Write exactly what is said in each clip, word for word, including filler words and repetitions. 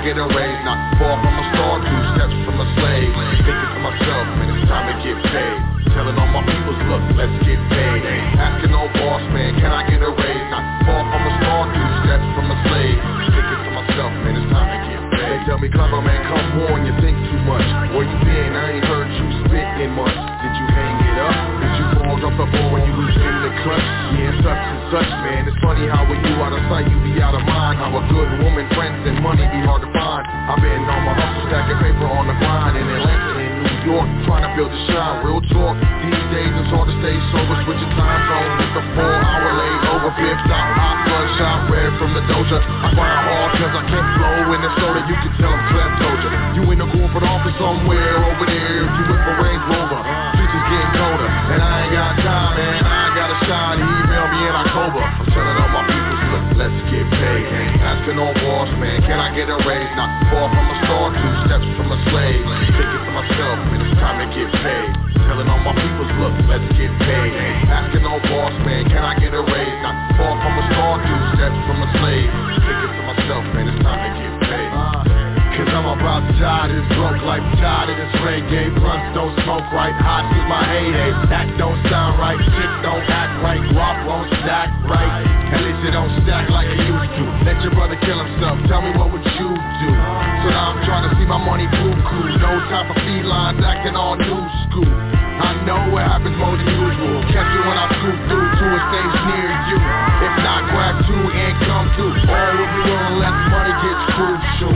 I get away, not far from a star, two steps from a slave. Thinking for myself, man, it's time to get paid. Telling all my people, look, let's get paid. Asking old boss, man, can I get a raise? Not far from a star, two steps from a slave. Thinking for myself, man, it's time to get paid. They tell me, clever man, come on, you think too much. Where you been? I ain't heard you spit in much. Did you hang it up? Did you fall off the ball when you lose in the clutch? Yeah, such and such, man, it's funny how when you out of sight, you be out of mind. How a good woman, friends, and money be hard to find. I've been on my hustle, stacking paper on the grind in Atlanta, in New York, trying to build a shine, real talk. These days it's hard to stay sober, switching time zone with the four hour layover. Flips out, hot blood shot, red from the doja. I find hard cause I can't flow in the soda, you can tell I'm clap soldier. You in a corporate office somewhere over there, if you with a Range Rover, future's getting colder. And I ain't got time, and I ain't got a shot, email me in October. I'm telling all my people, look, let's get paid. Asking all boss, man, can I get a raise? Not far from a star, two steps from a slave. Thinking for myself, man, it's time to get paid. Telling all my people's look, let's get paid. Asking old boss, man, can I get a raise? Not far from a star, two steps from a slave. Thinking to myself, man, it's time to get paid. Cause I'm about to die, this broke life tired of this reggae. Blunts don't smoke right, hot is my heyday. Act don't sound right, shit don't act right. Rock won't stack right, at least it don't stack like it used to. Let your brother kill himself, tell me what would you do? So now I'm trying to see my money blue cool. No type of felines acting all new school. I know what happens more than usual. Catch you when I scoop through to a stage near you. If not, grab two and come through. All will be on unless money gets crucial.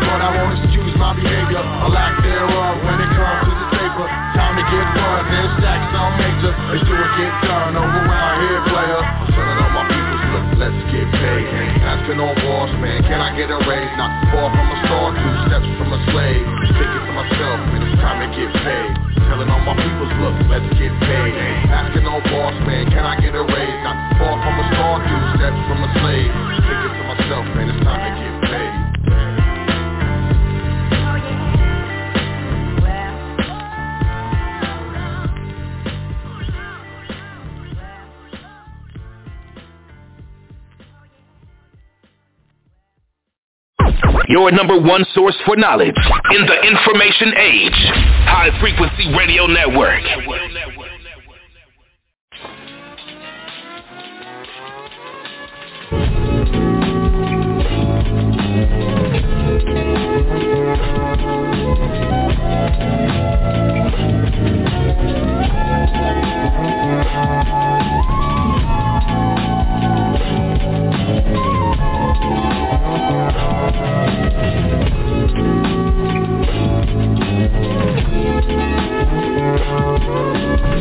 But I won't excuse my behavior, a lack thereof when it comes to the paper. Time to get fun, there's stacks on major. It's do it get done over around here, player. Telling all my people, look, let's get paid. Asking all boss, man, can I get a raise? Not far from a star, two steps from a slave. Thinking for myself, man, it's time to get paid. Telling all my people, look, let's get paid. Asking all boss, man, can I get a raise? Not far from a star, two steps from a slave. Thinking for myself, man, it's time to get paid. Your number one source for knowledge in the information age. High Frequency Radio Network. We'll be right back.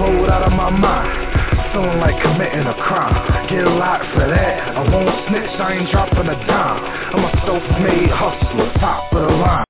blowed out of my mind. Feeling like committing a crime. Get locked for that. I won't snitch, I ain't dropping a dime. I'm a self-made hustler, top of the line.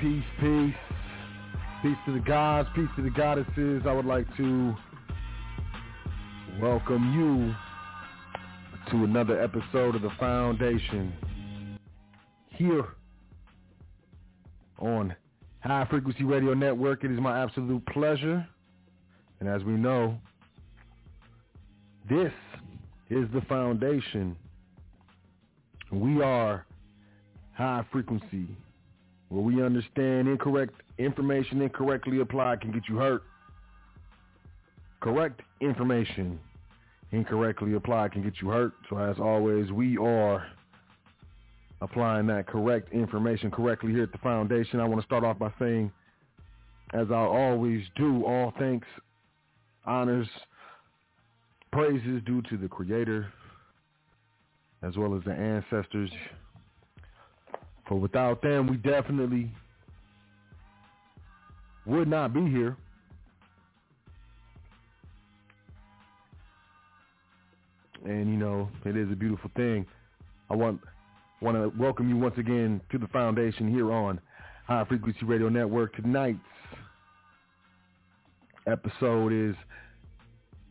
Peace, peace, peace to the gods, peace to the goddesses. I would like to welcome you to another episode of The Foundation here on High Frequency Radio Network. It is my absolute pleasure, and as we know, this is The Foundation. We are high frequency, where we understand incorrect information incorrectly applied can get you hurt. Correct information incorrectly applied can get you hurt. So as always, we are applying that correct information correctly here at the Foundation. I want to start off by saying, as I always do, all thanks, honors, praises due to the Creator as well as the ancestors, for without them we definitely would not be here. And you know, it is a beautiful thing. I want want to welcome you once again to the Foundation here on High Frequency Radio Network. Tonight's episode is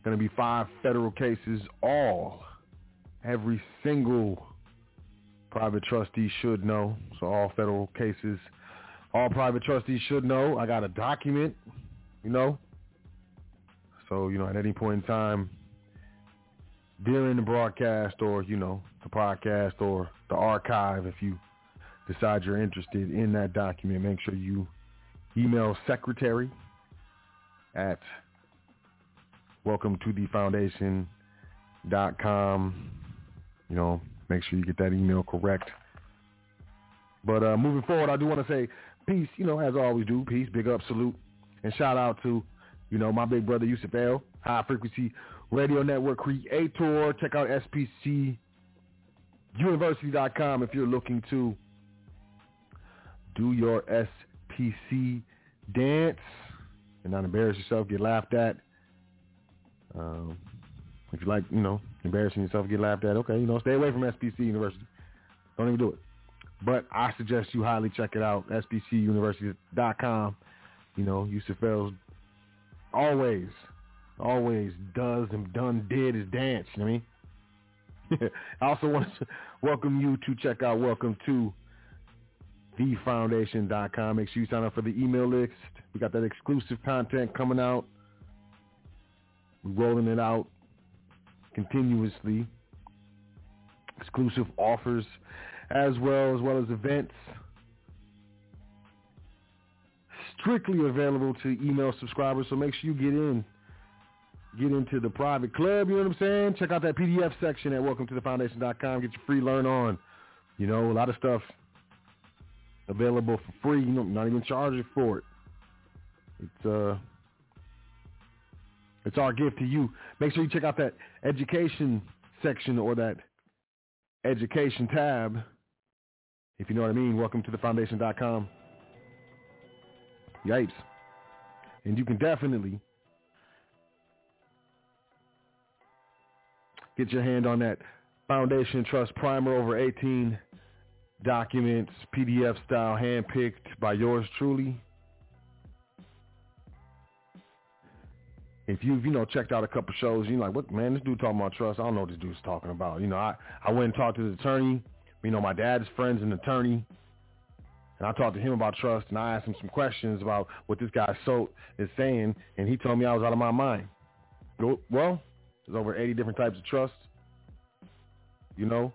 going to be five federal cases. All, every single private trustee should know. So all federal cases, all private trustees should know. I got a document, you know. So, you know, at any point in time during the broadcast or, you know, the podcast or the archive, if you decide you're interested in that document, make sure you email secretary at welcome to the foundation dot com. You know, make sure you get that email correct. But uh, moving forward, I do want to say peace, you know, as I always do, peace, big up, salute, and shout out to, you know, my big brother, Yusuf L, High Frequency Radio Network creator. Check out S P C University dot com if you're looking to do your S P C dance and not embarrass yourself, get laughed at. Um, if you like, you know, embarrassing yourself, get laughed at, okay, you know, stay away from S P C University. Don't even do it. But I suggest you highly check it out, S P C University dot com. You know, Yusuf L's always, always does and done did his dance, you know what I mean? I also want to welcome you to check out Welcome to the Foundation dot com. Make sure you sign up for the email list. We got that exclusive content coming out. We're rolling it out continuously. Exclusive offers as well, as well as events. Strictly available to email subscribers, so make sure you get in. Get into the private club, you know what I'm saying? Check out that P D F section at welcome to the foundation dot com. Get your free learn on. You know, a lot of stuff available for free. You know, not even charging for it. It's uh, it's our gift to you. Make sure you check out that education section or that education tab, if you know what I mean. welcome to the foundation dot com. Yipes. And you can definitely get your hand on that Foundation Trust Primer, over eighteen documents, P D F style, handpicked by yours truly. If you've, you know, checked out a couple shows, you're like, what, man, this dude talking about trust. I don't know what this dude's talking about. You know, I, I went and talked to the attorney. You know, my dad's friend's an attorney. And I talked to him about trust, and I asked him some questions about what this guy Sot is saying, and he told me I was out of my mind. Well, there's over eighty different types of trust. You know,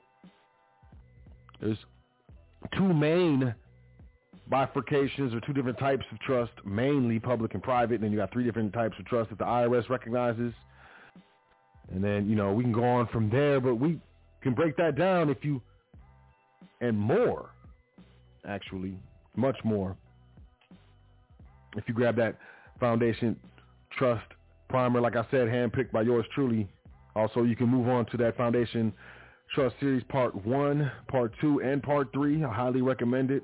there's two main bifurcations or two different types of trust, mainly public and private. And then you got three different types of trust that the I R S recognizes. And then, you know, we can go on from there, but we can break that down if you, and more, actually, much more, if you grab that Foundation Trust Primer, like I said, handpicked by yours truly. Also, you can move on to that Foundation Trust Series Part one, Part two, and Part three. I highly recommend it.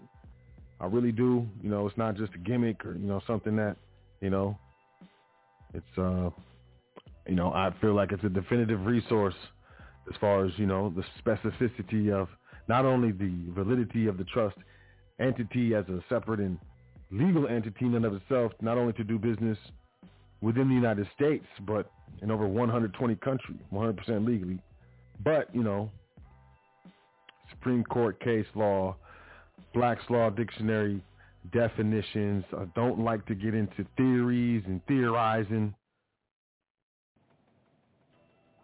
I really do. You know, it's not just a gimmick or, you know, something that, you know, it's, uh, you know, I feel like it's a definitive resource as far as, you know, the specificity of not only the validity of the trust entity as a separate and legal entity in and of itself, not only to do business within the United States, but in over one hundred twenty countries, one hundred percent legally. But, you know, Supreme Court case law, Black's Law Dictionary definitions. I don't like to get into theories and theorizing.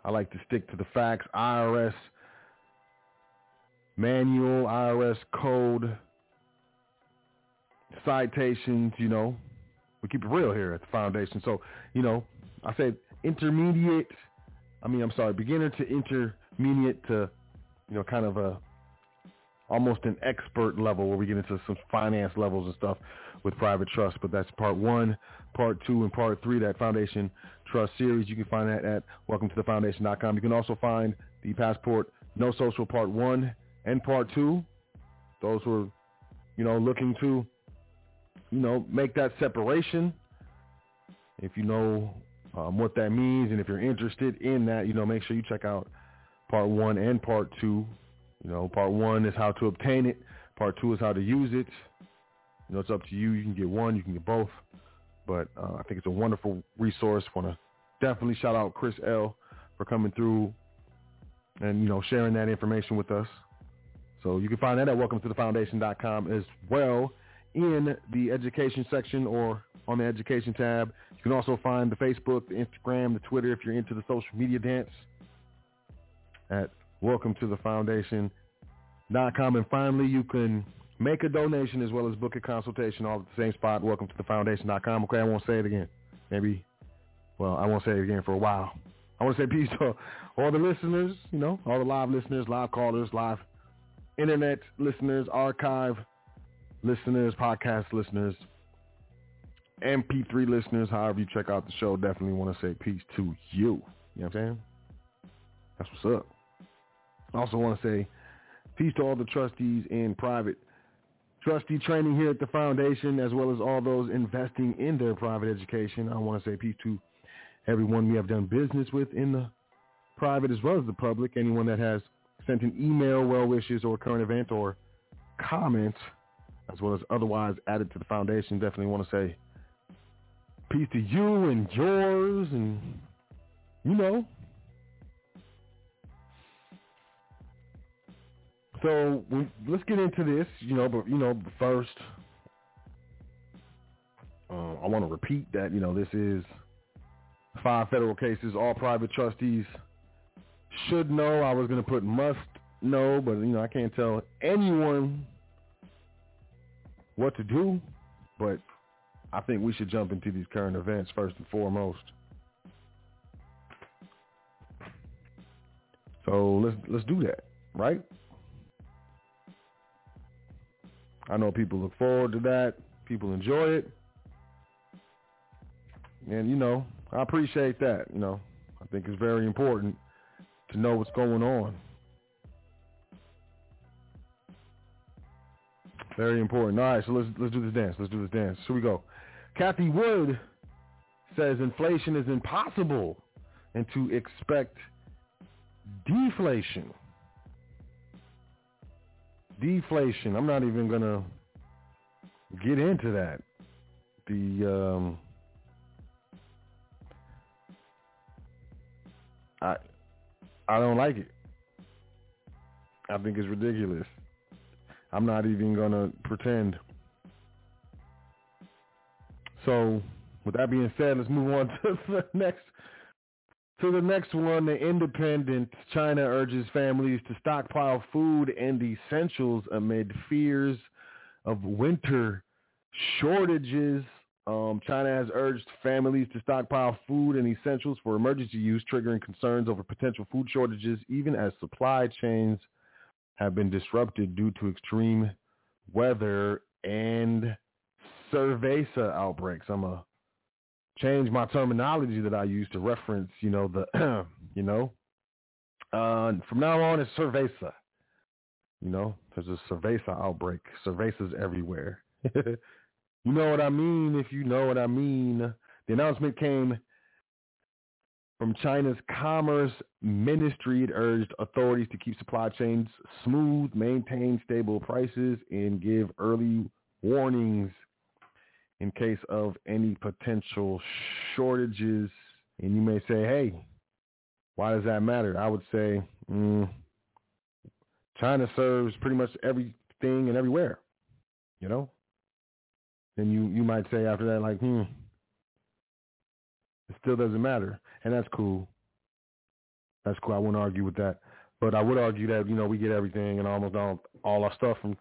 I like to stick to the facts. I R S manual, I R S code, citations, you know. We keep it real here at the Foundation. So, you know, I said intermediate I mean, I'm sorry, beginner to intermediate to, you know, kind of a almost an expert level where we get into some finance levels and stuff with private trust. But that's part one, part two, and part three, that Foundation Trust Series. You can find that at welcome to the foundation dot com. You can also find the Passport No Social part one and part two. Those who are, you know, looking to, you know, make that separation, if you know um, what that means, and if you're interested in that, you know, make sure you check out part one and part two. You know, part one is how to obtain it. Part two is how to use it. You know, it's up to you. You can get one, you can get both. But uh, I think it's a wonderful resource. Want to definitely shout out Chris L for coming through and, you know, sharing that information with us. So you can find that at welcome to the foundation dot com as well in the education section or on the education tab. You can also find the Facebook, the Instagram, the Twitter if you're into the social media dance at welcome to the foundation dot com. And finally, you can make a donation as well as book a consultation all at the same spot, welcome to the foundation dot com. Okay, I won't say it again. Maybe, well, I won't say it again for a while. I want to say peace to all the listeners, you know, all the live listeners, live callers, live internet listeners, archive listeners, podcast listeners, M P three listeners, however you check out the show. Definitely want to say peace to you. You know what I'm saying? That's what's up. I also want to say peace to all the trustees in private trustee training here at the Foundation, as well as all those investing in their private education. I want to say peace to everyone we have done business with in the private as well as the public, anyone that has sent an email, well wishes, or current event, or comments, as well as otherwise added to the Foundation. Definitely want to say peace to you and yours and, you know. So we, let's get into this, you know, but, you know, first, uh, I want to repeat that, you know, this is five federal cases. All private trustees should know. I was going to put must know, but, you know, I can't tell anyone what to do, but I think we should jump into these current events first and foremost. So let's let's do that, right? I know people look forward to that. People enjoy it. And, you know, I appreciate that. You know, I think it's very important to know what's going on. Very important. All right, so let's let's do this dance. Let's do this dance. Here we go. Cathie Wood says inflation is impossible and to expect deflation. Deflation. I'm not even going to get into that. The um, I I don't like it. I think it's ridiculous. I'm not even going to pretend. So, with that being said, let's move on to the next to the next one. The Independent. China urges families to stockpile food and essentials amid fears of winter shortages. Um, China has urged families to stockpile food and essentials for emergency use, triggering concerns over potential food shortages, even as supply chains have been disrupted due to extreme weather and cerveza outbreaks. I'm a change my terminology that I use to reference, you know, the, you know, uh, from now on it's cerveza. You know, there's a cerveza outbreak. Cerveza's everywhere. You know what I mean? If you know what I mean. The announcement came from China's Commerce Ministry. It urged authorities to keep supply chains smooth, maintain stable prices, and give early warnings in case of any potential shortages. And you may say, hey, why does that matter? I would say mm, China serves pretty much everything and everywhere, you know? And you, you might say after that, like, hmm, it still doesn't matter. And that's cool. That's cool. I wouldn't argue with that. But I would argue that, you know, we get everything and almost all, all our stuff from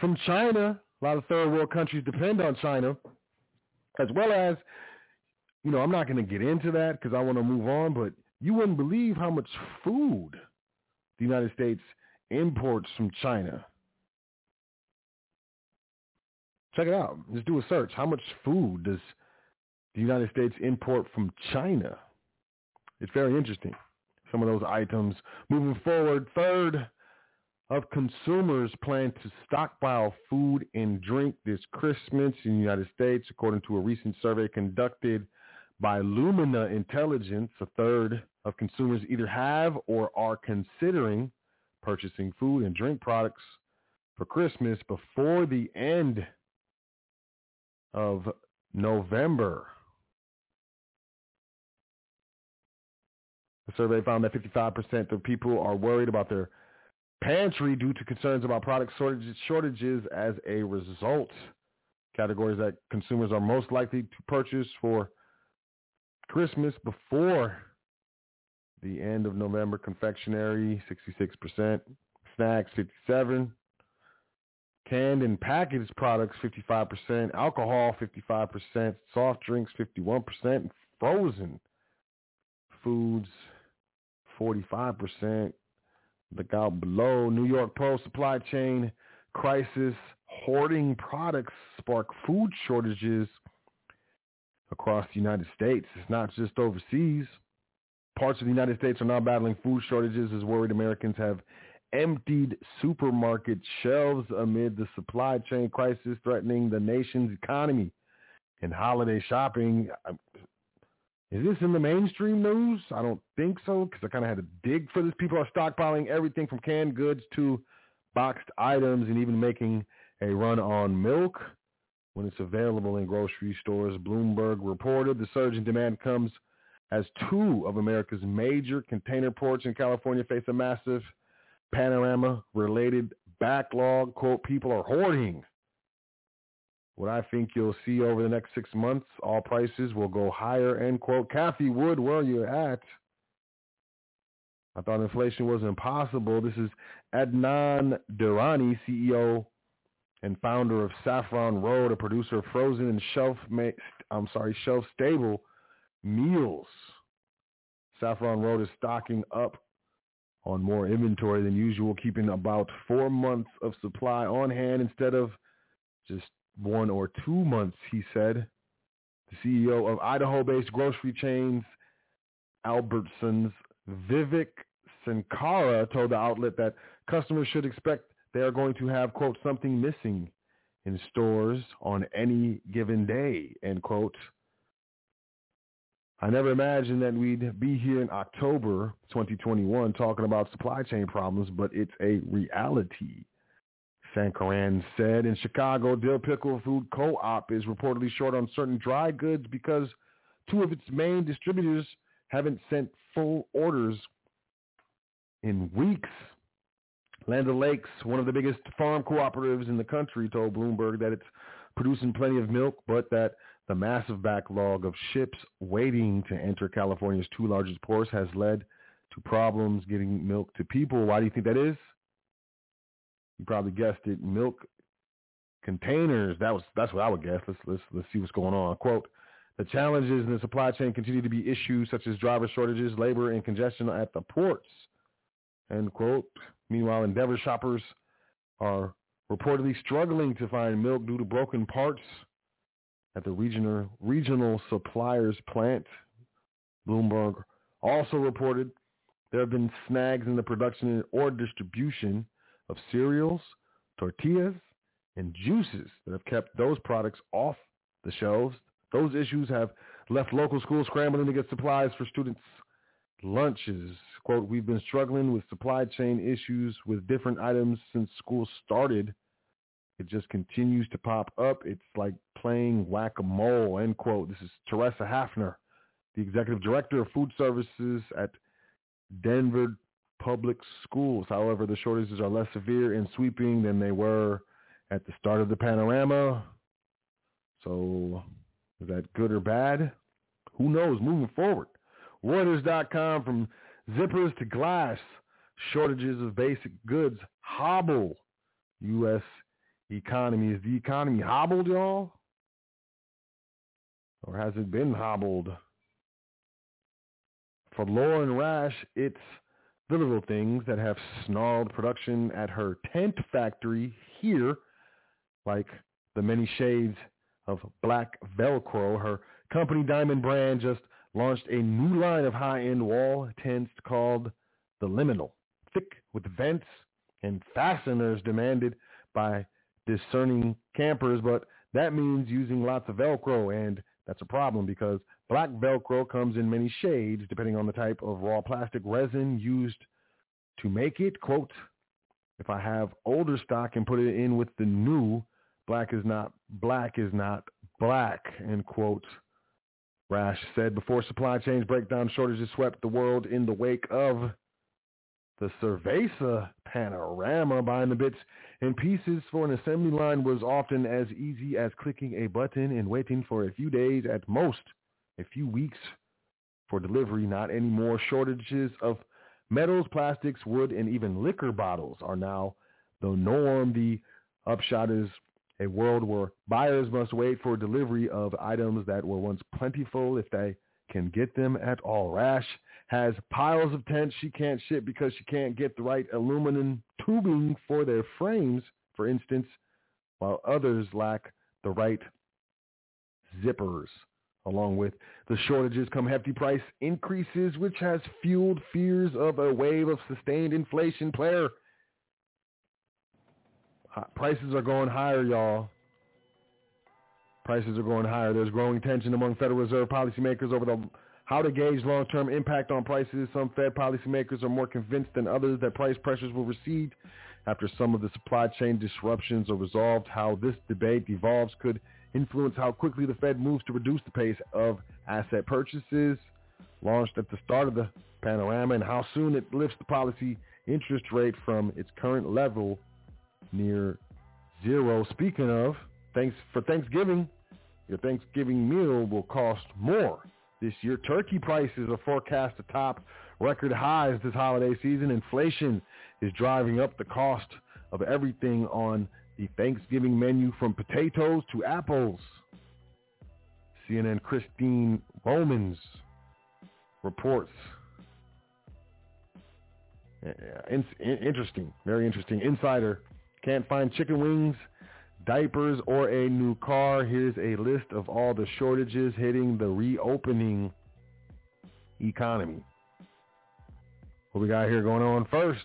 from China. A lot of third world countries depend on China, as well as, you know, I'm not going to get into that because I want to move on, but You wouldn't believe how much food the United States imports from China. Check it out. Just do a search. How much food does the United States import from China? It's very interesting, some of those items. Moving forward, third of consumers plan to stockpile food and drink this Christmas in the United States, according to a recent survey conducted by Lumina Intelligence. A third of consumers either have or are considering purchasing food and drink products for Christmas before the end of November. The survey found that fifty-five percent of people are worried about their pantry due to concerns about product shortages as a result. Categories that consumers are most likely to purchase for Christmas before the end of November: confectionery, sixty-six percent, snacks, fifty-seven percent, canned and packaged products, fifty-five percent, alcohol, fifty-five percent, soft drinks, fifty-one percent, and frozen foods, forty-five percent. Look out below. New York Post: supply chain crisis, hoarding products spark food shortages across the United States. It's not just overseas. Parts of the United States are now battling food shortages as worried Americans have emptied supermarket shelves amid the supply chain crisis threatening the nation's economy and holiday shopping. Is this in the mainstream news? I don't think so, because I kind of had to dig for this. People are stockpiling everything from canned goods to boxed items and even making a run on milk when it's available in grocery stores. Bloomberg reported the surge in demand comes as two of America's major container ports in California face a massive panorama-related backlog. Quote, people are hoarding. What I think you'll see over the next six months, all prices will go higher, end quote. Cathie Wood, where are you at? I thought inflation was impossible. This is Adnan Durrani, C E O and founder of Saffron Road, a producer of frozen and shelf ma- I'm sorry, shelf-stable meals. Saffron Road is stocking up on more inventory than usual, keeping about four months of supply on hand instead of just one or two months, he said. The C E O of Idaho-based grocery chains Albertsons, Vivek Sankara, told the outlet that customers should expect they are going to have, quote, something missing in stores on any given day, end quote. I never imagined that we'd be here in October twenty twenty-one talking about supply chain problems, but it's a reality, Sankaran said. In Chicago, Dill Pickle Food Co-op is reportedly short on certain dry goods because two of its main distributors haven't sent full orders in weeks. Land O'Lakes, one of the biggest farm cooperatives in the country, told Bloomberg that it's producing plenty of milk, but that the massive backlog of ships waiting to enter California's two largest ports has led to problems getting milk to people. Why do you think that is? You probably guessed it. Milk containers. That was that's what I would guess. Let's let's let's see what's going on. Quote, the challenges in the supply chain continue to be issues such as driver shortages, labor, and congestion at the ports, end quote. Meanwhile, Endeavor shoppers are reportedly struggling to find milk due to broken parts at the regional, regional suppliers plant. Bloomberg also reported there have been snags in the production or distribution of cereals, tortillas, and juices that have kept those products off the shelves. Those issues have left local schools scrambling to get supplies for students' lunches. Quote, we've been struggling with supply chain issues with different items since school started. It just continues to pop up. It's like playing whack-a-mole, end quote. This is Teresa Hafner, the executive director of food services at Denver Public Schools. However, the shortages are less severe and sweeping than they were at the start of the panorama. So is that good or bad? Who knows? Moving forward, Reuters dot com: from zippers to glass, shortages of basic goods hobble U S economy. Is the economy hobbled, y'all? Or has it been hobbled? For Lauren Rash, it's the little things that have snarled production at her tent factory here, like the many shades of black Velcro. Her company Diamond Brand just launched a new line of high-end wall tents called the Liminal, thick with vents and fasteners demanded by discerning campers, but that means using lots of Velcro, and that's a problem because black Velcro comes in many shades depending on the type of raw plastic resin used to make it. Quote, if I have older stock and put it in with the new, black is not black is not black, end quote. Rash said before supply chains breakdown shortages swept the world in the wake of the Cerveza panorama. Buying the bits and pieces for an assembly line was often as easy as clicking a button and waiting for a few days, at most a few weeks, for delivery. Not anymore. Shortages of metals, plastics, wood, and even liquor bottles are now the norm. The upshot is a world where buyers must wait for delivery of items that were once plentiful if they can get them at all. Rash has piles of tents she can't ship because she can't get the right aluminum tubing for their frames, for instance, while others lack the right zippers. Along with the shortages come hefty price increases, which has fueled fears of a wave of sustained inflation. Player, prices are going higher, y'all. Prices are going higher. There's growing tension among Federal Reserve policymakers over the how to gauge long-term impact on prices. Some Fed policymakers are more convinced than others that price pressures will recede after some of the supply chain disruptions are resolved. How this debate evolves could influence how quickly the Fed moves to reduce the pace of asset purchases launched at the start of the panorama, and how soon it lifts the policy interest rate from its current level near zero. Speaking of, thanks for Thanksgiving. Your Thanksgiving meal will cost more this year. Turkey prices are forecast to top record highs this holiday season. Inflation is driving up the cost of everything on the Thanksgiving menu, from potatoes to apples. C N N Christine Romans reports. Yeah, in, in, interesting, very interesting. Insider, can't find chicken wings, diapers, or a new car. Here's a list of all the shortages hitting the reopening economy. What we got here going on first?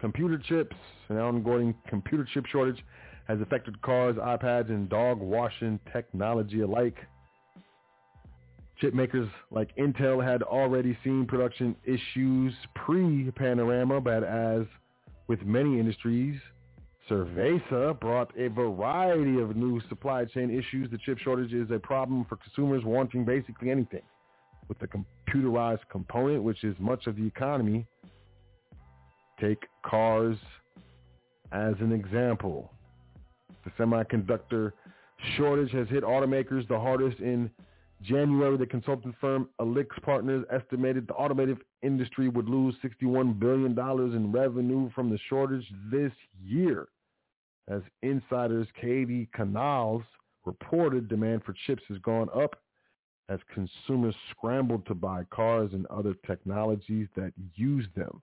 Computer chips. An ongoing computer chip shortage has affected cars, iPads, and dog washing technology alike. Chip makers like Intel had already seen production issues pre-panorama, but as with many industries, Cerveza brought a variety of new supply chain issues. The chip shortage is a problem for consumers wanting basically anything with the computerized component, which is much of the economy. Take cars as an example. The semiconductor shortage has hit automakers the hardest in January. The consultant firm Alix Partners estimated the automotive industry would lose sixty-one billion dollars in revenue from the shortage this year. As Insider's Katie Canals reported, demand for chips has gone up as consumers scrambled to buy cars and other technologies that use them.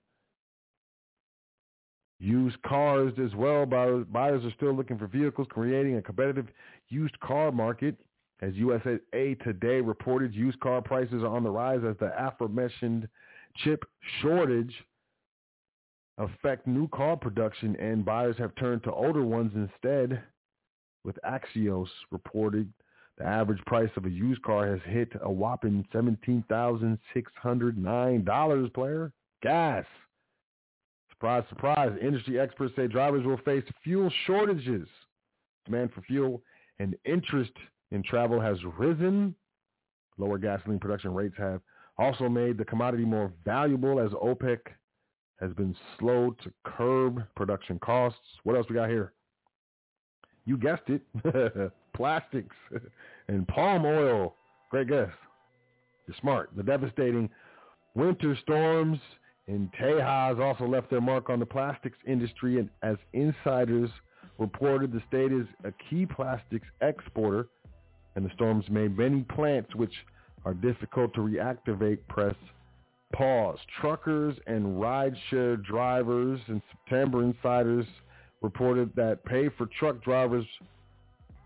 Used cars as well. Buyers are still looking for vehicles, creating a competitive used car market. As U S A Today reported, used car prices are on the rise as the aforementioned chip shortage affect new car production, and buyers have turned to older ones instead. With Axios reported, the average price of a used car has hit a whopping seventeen thousand six hundred nine dollars, player. Gas. Surprise, surprise. Industry experts say drivers will face fuel shortages. Demand for fuel and interest in travel has risen. Lower gasoline production rates have also made the commodity more valuable as OPEC has been slow to curb production costs. What else we got here? You guessed it. Plastics and palm oil. Great guess. You're smart. The devastating winter storms and Tejas also left their mark on the plastics industry, and as insiders reported, the state is a key plastics exporter, and the storms made many plants, which are difficult to reactivate, press Pause. Truckers and rideshare drivers and September insiders reported that pay for truck drivers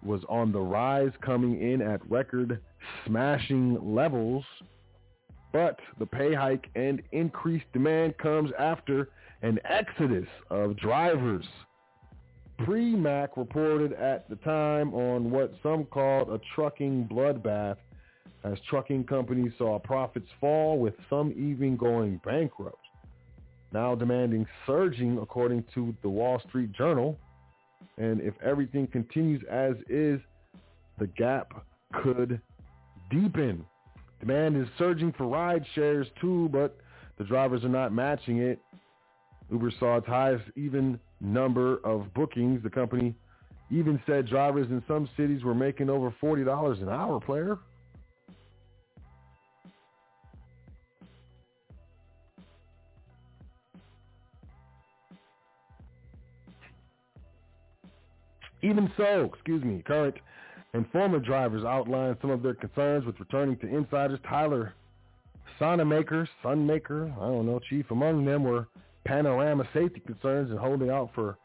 was on the rise, coming in at record-smashing levels. But the pay hike and increased demand comes after an exodus of drivers. Premac reported at the time on what some called a trucking bloodbath, as trucking companies saw profits fall, with some even going bankrupt. Now demanding surging, according to the Wall Street Journal. And if everything continues as is, the gap could deepen. Demand is surging for ride shares too, but the drivers are not matching it. Uber saw its highest even number of bookings. The company even said drivers in some cities were making over forty dollars an hour, player. Even so, excuse me, current and former drivers outlined some of their concerns with returning to insiders. Tyler Sonamaker, Sunmaker, I don't know, chief among them were panorama safety concerns and holding out for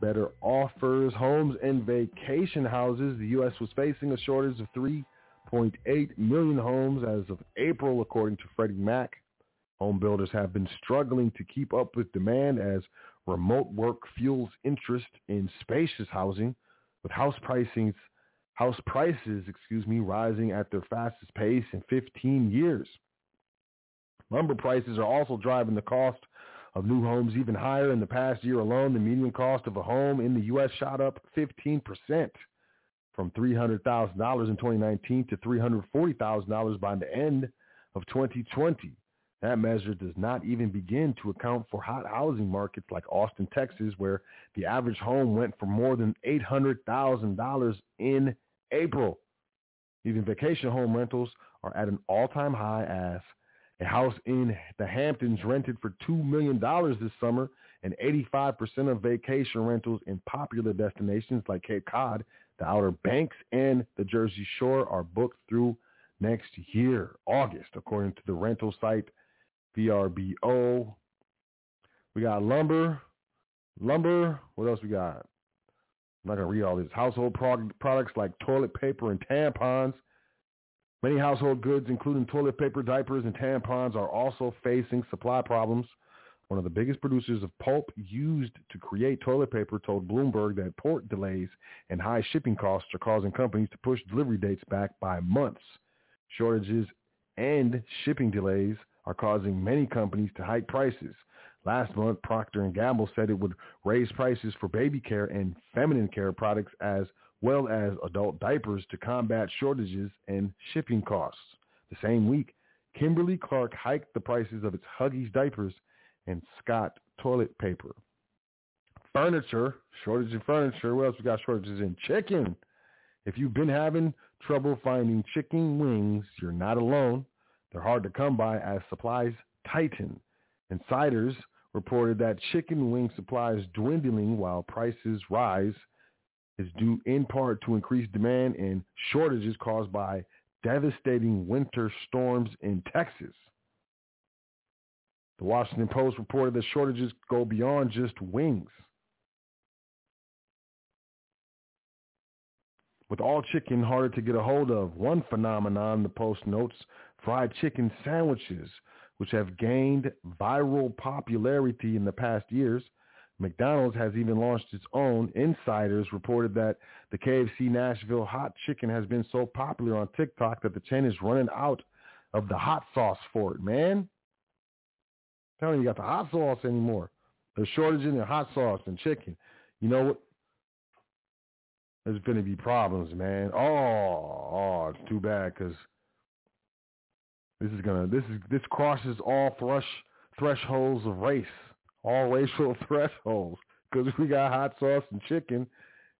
better offers. Homes and vacation houses. The U S was facing a shortage of three point eight million homes as of April, according to Freddie Mac. Home builders have been struggling to keep up with demand as remote work fuels interest in spacious housing, with house pricings, house prices, excuse me, rising at their fastest pace in fifteen years. Lumber prices are also driving the cost of new homes even higher. In the past year alone, the median cost of a home in the U S shot up fifteen percent, from three hundred thousand dollars in twenty nineteen to three hundred forty thousand dollars by the end of twenty twenty. That measure does not even begin to account for hot housing markets like Austin, Texas, where the average home went for more than eight hundred thousand dollars in April. Even vacation home rentals are at an all-time high, as a house in the Hamptons rented for two million dollars this summer, and eighty-five percent of vacation rentals in popular destinations like Cape Cod, the Outer Banks, and the Jersey Shore are booked through next year, August, according to the rental site V R B O. We got lumber. Lumber. What else we got? I'm not going to read all this. Household pro- products like toilet paper and tampons. Many household goods, including toilet paper, diapers, and tampons, are also facing supply problems. One of the biggest producers of pulp used to create toilet paper told Bloomberg that port delays and high shipping costs are causing companies to push delivery dates back by months. Shortages and shipping delays are causing many companies to hike prices. Last month, Procter and Gamble said it would raise prices for baby care and feminine care products, as well as adult diapers, to combat shortages and shipping costs. The same week, Kimberly-Clark hiked the prices of its Huggies diapers and Scott toilet paper. Furniture, shortage in furniture. What else we got? Shortages in chicken. If you've been having trouble finding chicken wings, you're not alone. They're hard to come by as supplies tighten. Insiders reported that chicken wing supplies dwindling while prices rise is due in part to increased demand and shortages caused by devastating winter storms in Texas. The Washington Post reported that shortages go beyond just wings, with all chicken harder to get a hold of. One phenomenon, the Post notes, fried chicken sandwiches, which have gained viral popularity in the past years. McDonald's has even launched its own. Insiders reported that the K F C Nashville hot chicken has been so popular on TikTok that the chain is running out of the hot sauce for it, man. I don't even got the hot sauce anymore. There's shortages in hot sauce and chicken. You know what? There's going to be problems, man. Oh, oh, it's too bad, because this is gonna this is this crosses all thresh thresholds of race, all racial thresholds. Because we got hot sauce and chicken,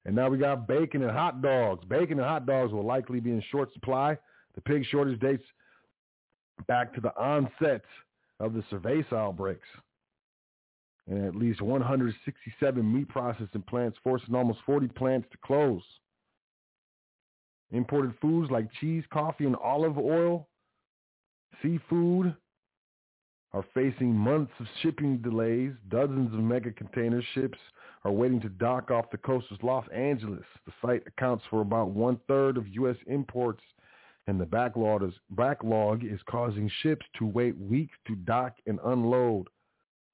and now we got bacon and hot dogs. Bacon and hot dogs will likely be in short supply. The pig shortage dates back to the onset of the cerveza outbreaks, and at least one hundred sixty-seven meat processing plants, forcing almost forty plants to close. Imported foods like cheese, coffee, and olive oil, seafood, are facing months of shipping delays. Dozens of mega container ships are waiting to dock off the coast of Los Angeles. The site accounts for about one-third of U S imports, and the backlog is, backlog is causing ships to wait weeks to dock and unload.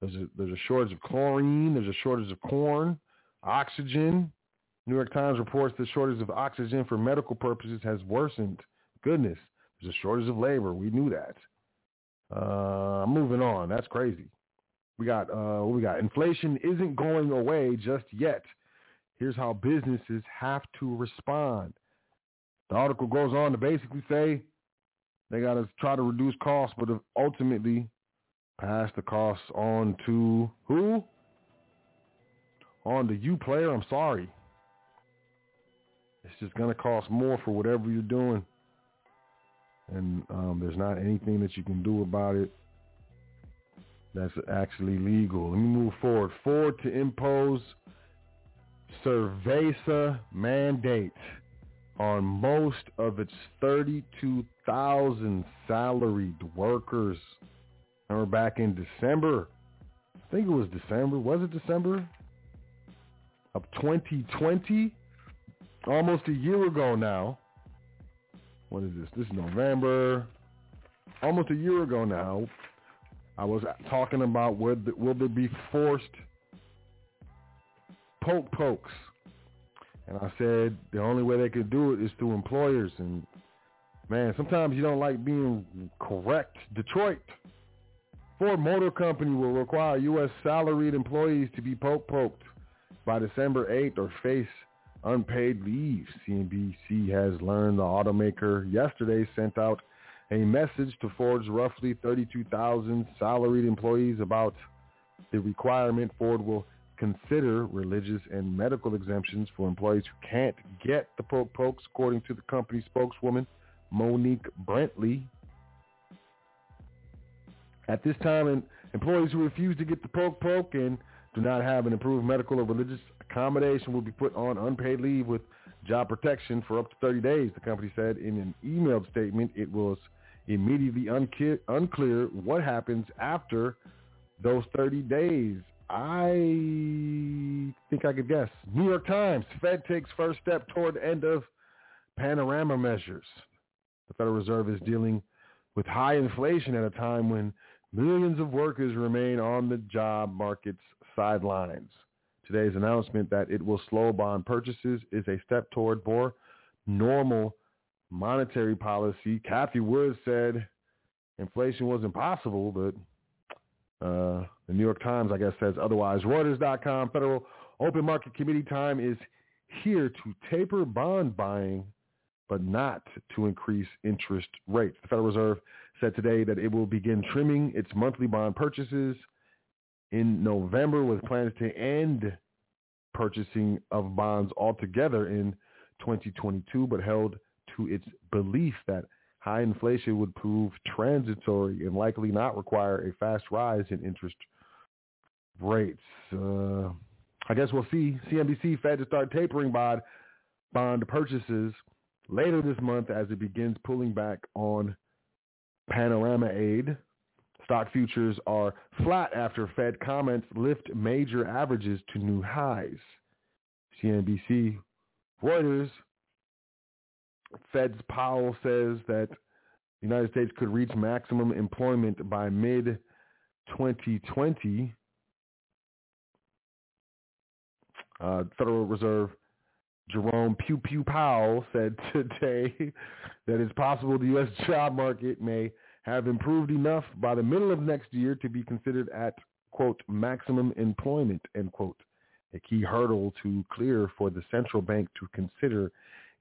There's a, there's a shortage of chlorine. There's a shortage of corn, oxygen. New York Times reports the shortage of oxygen for medical purposes has worsened. Goodness, there's a shortage of labor. We knew that. Uh, moving on. That's crazy. We got uh, what we got. Inflation isn't going away just yet. Here's how businesses have to respond. The article goes on to basically say they got to try to reduce costs, but ultimately pass the costs on to who? On to you, player. I'm sorry. It's just going to cost more for whatever you're doing. And um, there's not anything that you can do about it that's actually legal. Let me move forward. Ford to impose Cerveza mandate on most of its thirty-two thousand salaried workers. Remember back in December? I think it was December. Was it December? Of twenty twenty? Almost a year ago now. What is this? This is November. Almost a year ago now, I was talking about where the, will there be forced poke pokes. And I said the only way they could do it is through employers. And, man, sometimes you don't like being correct. Detroit. Ford Motor Company will require U S salaried employees to be poke poked by December eighth or face unpaid leave. C N B C has learned the automaker yesterday sent out a message to Ford's roughly thirty-two thousand salaried employees about the requirement. Ford will consider religious and medical exemptions for employees who can't get the poke pokes, according to the company spokeswoman Monique Brentley. At this time, employees who refuse to get the poke poke and do not have an improved medical or religious accommodation will be put on unpaid leave with job protection for up to thirty days, the company said in an emailed statement. It was immediately unca- unclear what happens after those thirty days. I think I could guess. New York Times, Fed takes first step toward end of panorama measures. The Federal Reserve is dealing with high inflation at a time when millions of workers remain on the job market's sidelines. Today's announcement that it will slow bond purchases is a step toward more normal monetary policy. Cathie Wood said inflation was impossible, but uh, the New York Times, I guess, says otherwise. Reuters dot com, Federal Open Market Committee time is here to taper bond buying, but not to increase interest rates. The Federal Reserve said today that it will begin trimming its monthly bond purchases in November, with plans to end purchasing of bonds altogether in twenty twenty-two, but held to its belief that high inflation would prove transitory and likely not require a fast rise in interest rates. Uh, I guess we'll see. C N B C, Fed to start tapering bond, bond purchases later this month as it begins pulling back on panorama aid. Stock futures are flat after Fed comments lift major averages to new highs. C N B C, Reuters, Fed's Powell says that the United States could reach maximum employment by mid twenty twenty. Uh, Federal Reserve Jerome Pew Pew Powell said today that it's possible the U S job market may have improved enough by the middle of next year to be considered at, quote, maximum employment, end quote, a key hurdle to clear for the central bank to consider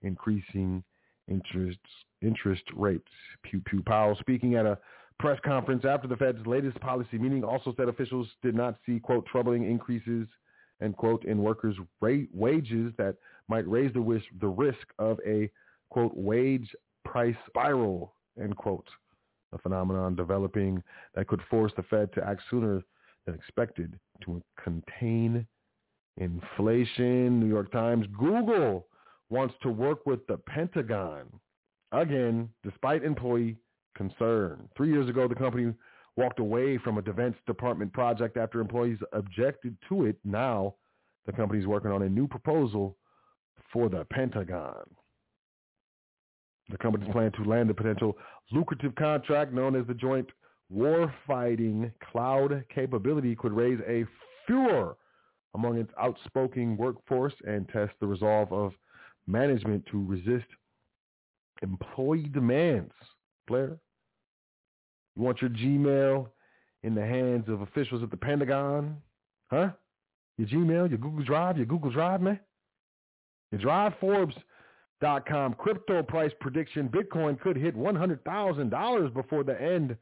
increasing interest, interest rates. Pew Pew Powell, speaking at a press conference after the Fed's latest policy meeting, also said officials did not see, quote, troubling increases, end quote, in workers' rate wages that might raise the, wish, the risk of a, quote, wage price spiral, end quote. A phenomenon developing that could force the Fed to act sooner than expected to contain inflation. New York Times, Google wants to work with the Pentagon again, despite employee concern. Three years ago, the company walked away from a Defense Department project after employees objected to it. Now the company is working on a new proposal for the Pentagon. The company's plan to land a potential lucrative contract known as the Joint Warfighting Cloud Capability could raise a furor among its outspoken workforce and test the resolve of management to resist employee demands. Blair, you want your Gmail in the hands of officials at the Pentagon? Huh? Your Gmail, your Google Drive, your Google Drive, man? Your Drive. Forbes dot com crypto price prediction: Bitcoin could hit one hundred thousand dollars before the end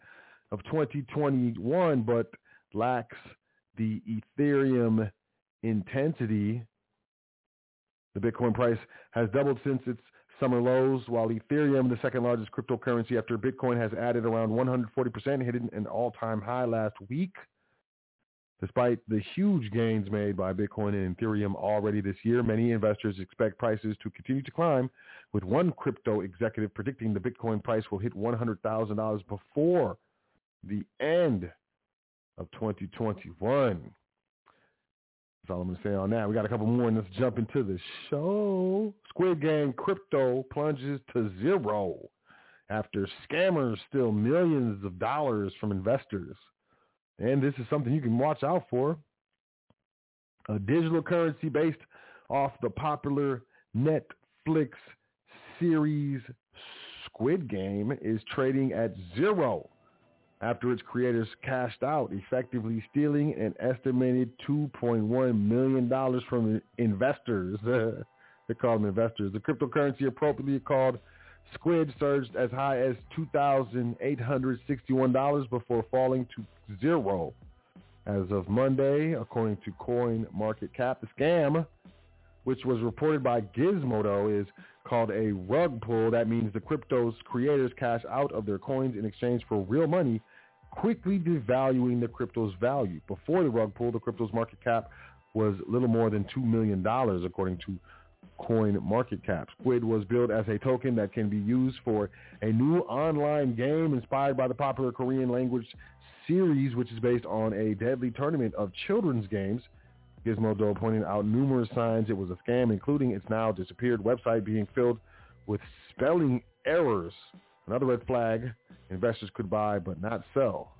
of twenty twenty-one, but lacks the Ethereum intensity. The Bitcoin price has doubled since its summer lows, while Ethereum, the second largest cryptocurrency after Bitcoin, has added around one hundred forty percent, hitting an all-time high last week. Despite the huge gains made by Bitcoin and Ethereum already this year, many investors expect prices to continue to climb, with one crypto executive predicting the Bitcoin price will hit one hundred thousand dollars before the end of twenty twenty-one. That's all I'm going to say on that. We got a couple more, and let's jump into the show. Squid Game crypto plunges to zero after scammers steal millions of dollars from investors. And this is something you can watch out for. A digital currency based off the popular Netflix series Squid Game is trading at zero after its creators cashed out, effectively stealing an estimated two point one million dollars from investors. They call them investors. The cryptocurrency, appropriately called Squid, surged as high as two thousand eight hundred sixty-one dollars before falling to zero as of Monday, according to CoinMarketCap. The scam, which was reported by Gizmodo, is called a rug pull. That means the crypto's creators cash out of their coins in exchange for real money, quickly devaluing the crypto's value. Before the rug pull, the crypto's market cap was little more than two million dollars, according to CoinMarketCap. Squid was billed as a token that can be used for a new online game inspired by the popular Korean language series, which is based on a deadly tournament of children's games. Gizmodo pointed out numerous signs it was a scam, including its now disappeared website being filled with spelling errors. Another red flag: investors could buy but not sell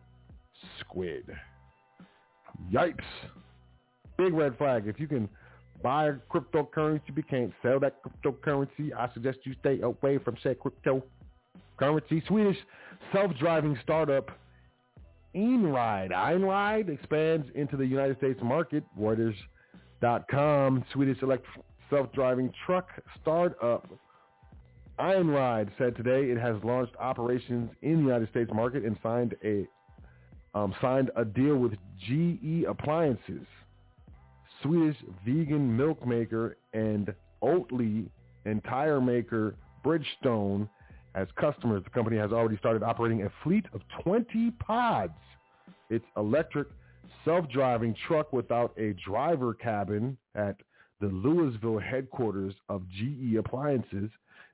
Squid. Yipes. Big red flag. If you can buy a cryptocurrency, but you can't sell that cryptocurrency, I suggest you stay away from said cryptocurrency. Swedish self-driving startup Einride. Einride expands into the United States market. Reuters dot com. Swedish electric self-driving truck startup Einride said today it has launched operations in the United States market and signed a um, signed a deal with G E Appliances, Swedish vegan milk maker, and Oatly and tire maker Bridgestone as customers. The company has already started operating a fleet of twenty pods. Its electric self-driving truck without a driver cabin at the Louisville headquarters of G E Appliances,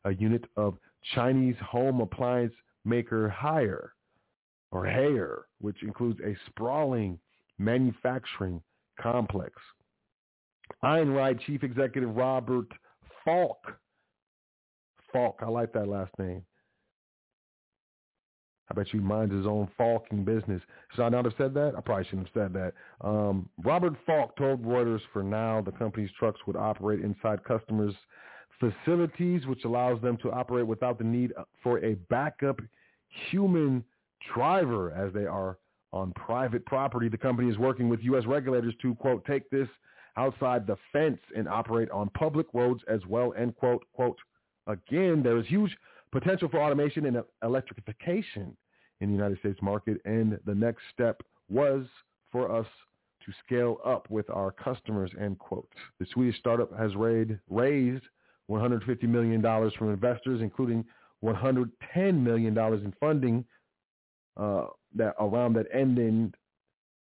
a unit of Chinese home appliance maker Haier, or Haier, which includes a sprawling manufacturing complex. Einride Chief Executive Robert Falk. Falk, I like that last name. I bet you he minds his own falking business. Should I not have said that? I probably shouldn't have said that. Um, Robert Falk told Reuters for now the company's trucks would operate inside customers' facilities, which allows them to operate without the need for a backup human driver as they are on private property. The company is working with U S regulators to, quote, take this outside the fence and operate on public roads as well, end quote, quote. Again, there is huge potential for automation and electrification in the United States market, and the next step was for us to scale up with our customers, end quote. The Swedish startup has raised one hundred fifty million dollars from investors, including one hundred ten million dollars in funding uh, that around that ending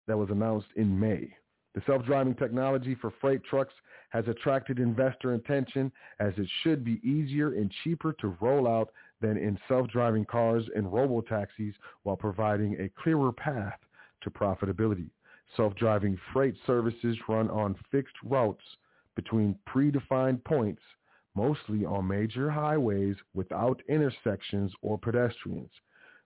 that was announced in May. The self-driving technology for freight trucks has attracted investor attention, as it should be easier and cheaper to roll out than in self-driving cars and robo-taxis, while providing a clearer path to profitability. Self-driving freight services run on fixed routes between predefined points, mostly on major highways without intersections or pedestrians,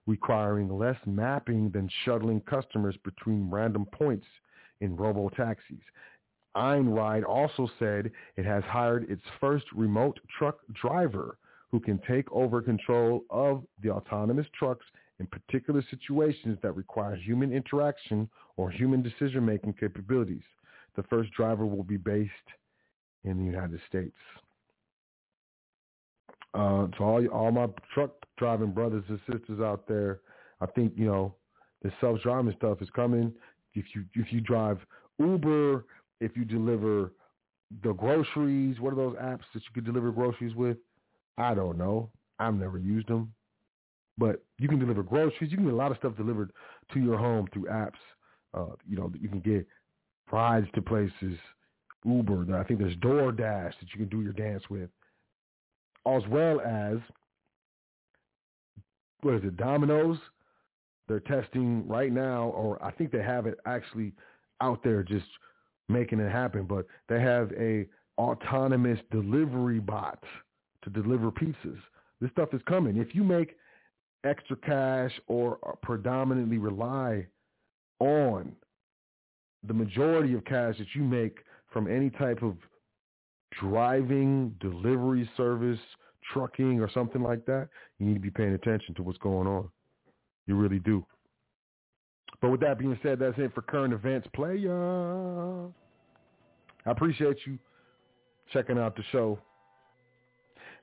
requiring less mapping than shuttling customers between random points in robo-taxis. Einride also said it has hired its first remote truck driver who can take over control of the autonomous trucks in particular situations that require human interaction or human decision-making capabilities. The first driver will be based in the United States. Uh, to all, all my truck driving brothers and sisters out there, I think, you know, the self-driving stuff is coming. If you if you drive Uber, if you deliver the groceries, what are those apps that you could deliver groceries with? I don't know. I've never used them. But you can deliver groceries. You can get a lot of stuff delivered to your home through apps. Uh, you know, you can get rides to places, Uber. I think there's DoorDash that you can do your dance with. As well as, what is it, Domino's? They're testing right now, or I think they have it actually out there just making it happen, but they have a autonomous delivery bot to deliver pizzas. This stuff is coming. If you make extra cash or predominantly rely on the majority of cash that you make from any type of driving, delivery service, trucking, or something like that, you need to be paying attention to what's going on. You really do. But with that being said, that's it for current events. Playa. I appreciate you checking out the show.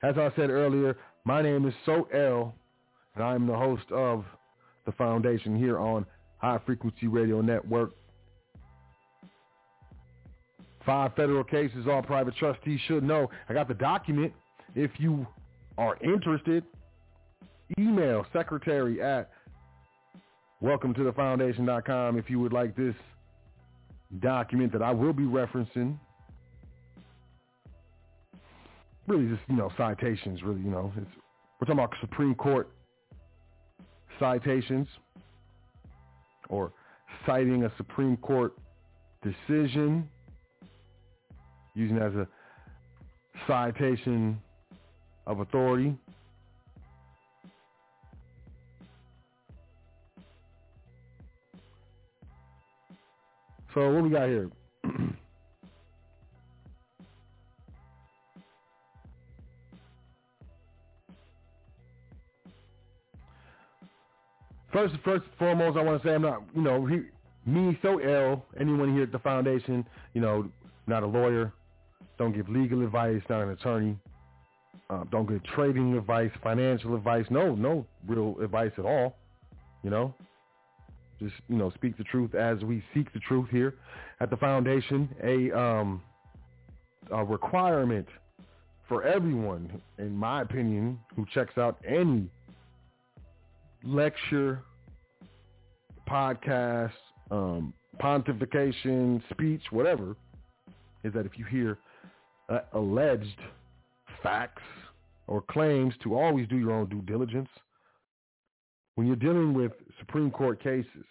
As I said earlier, my name is Sot El, and I'm the host of The Foundation here on High Frequency Radio Network. Five federal cases all private trustees should know. I got the document. If you are interested, email secretary at Welcome to the foundation dot com if you would like this document that I will be referencing. Really just, you know, citations, really, you know. It's, we're talking about Supreme Court citations or citing a Supreme Court decision, using it as a citation of authority. So what we got here? first, first and foremost, I want to say I'm not, you know, he, me, Sot El, anyone here at the foundation, you know, not a lawyer. Don't give legal advice. Not an attorney. Uh, don't give trading advice, financial advice. No, no real advice at all. You know. Just, you know, speak the truth as we seek the truth here at the foundation. A, um, a requirement for everyone, in my opinion, who checks out any lecture, podcast, um, pontification, speech, whatever, is that if you hear uh, alleged facts or claims, to always do your own due diligence. When you're dealing with Supreme Court cases,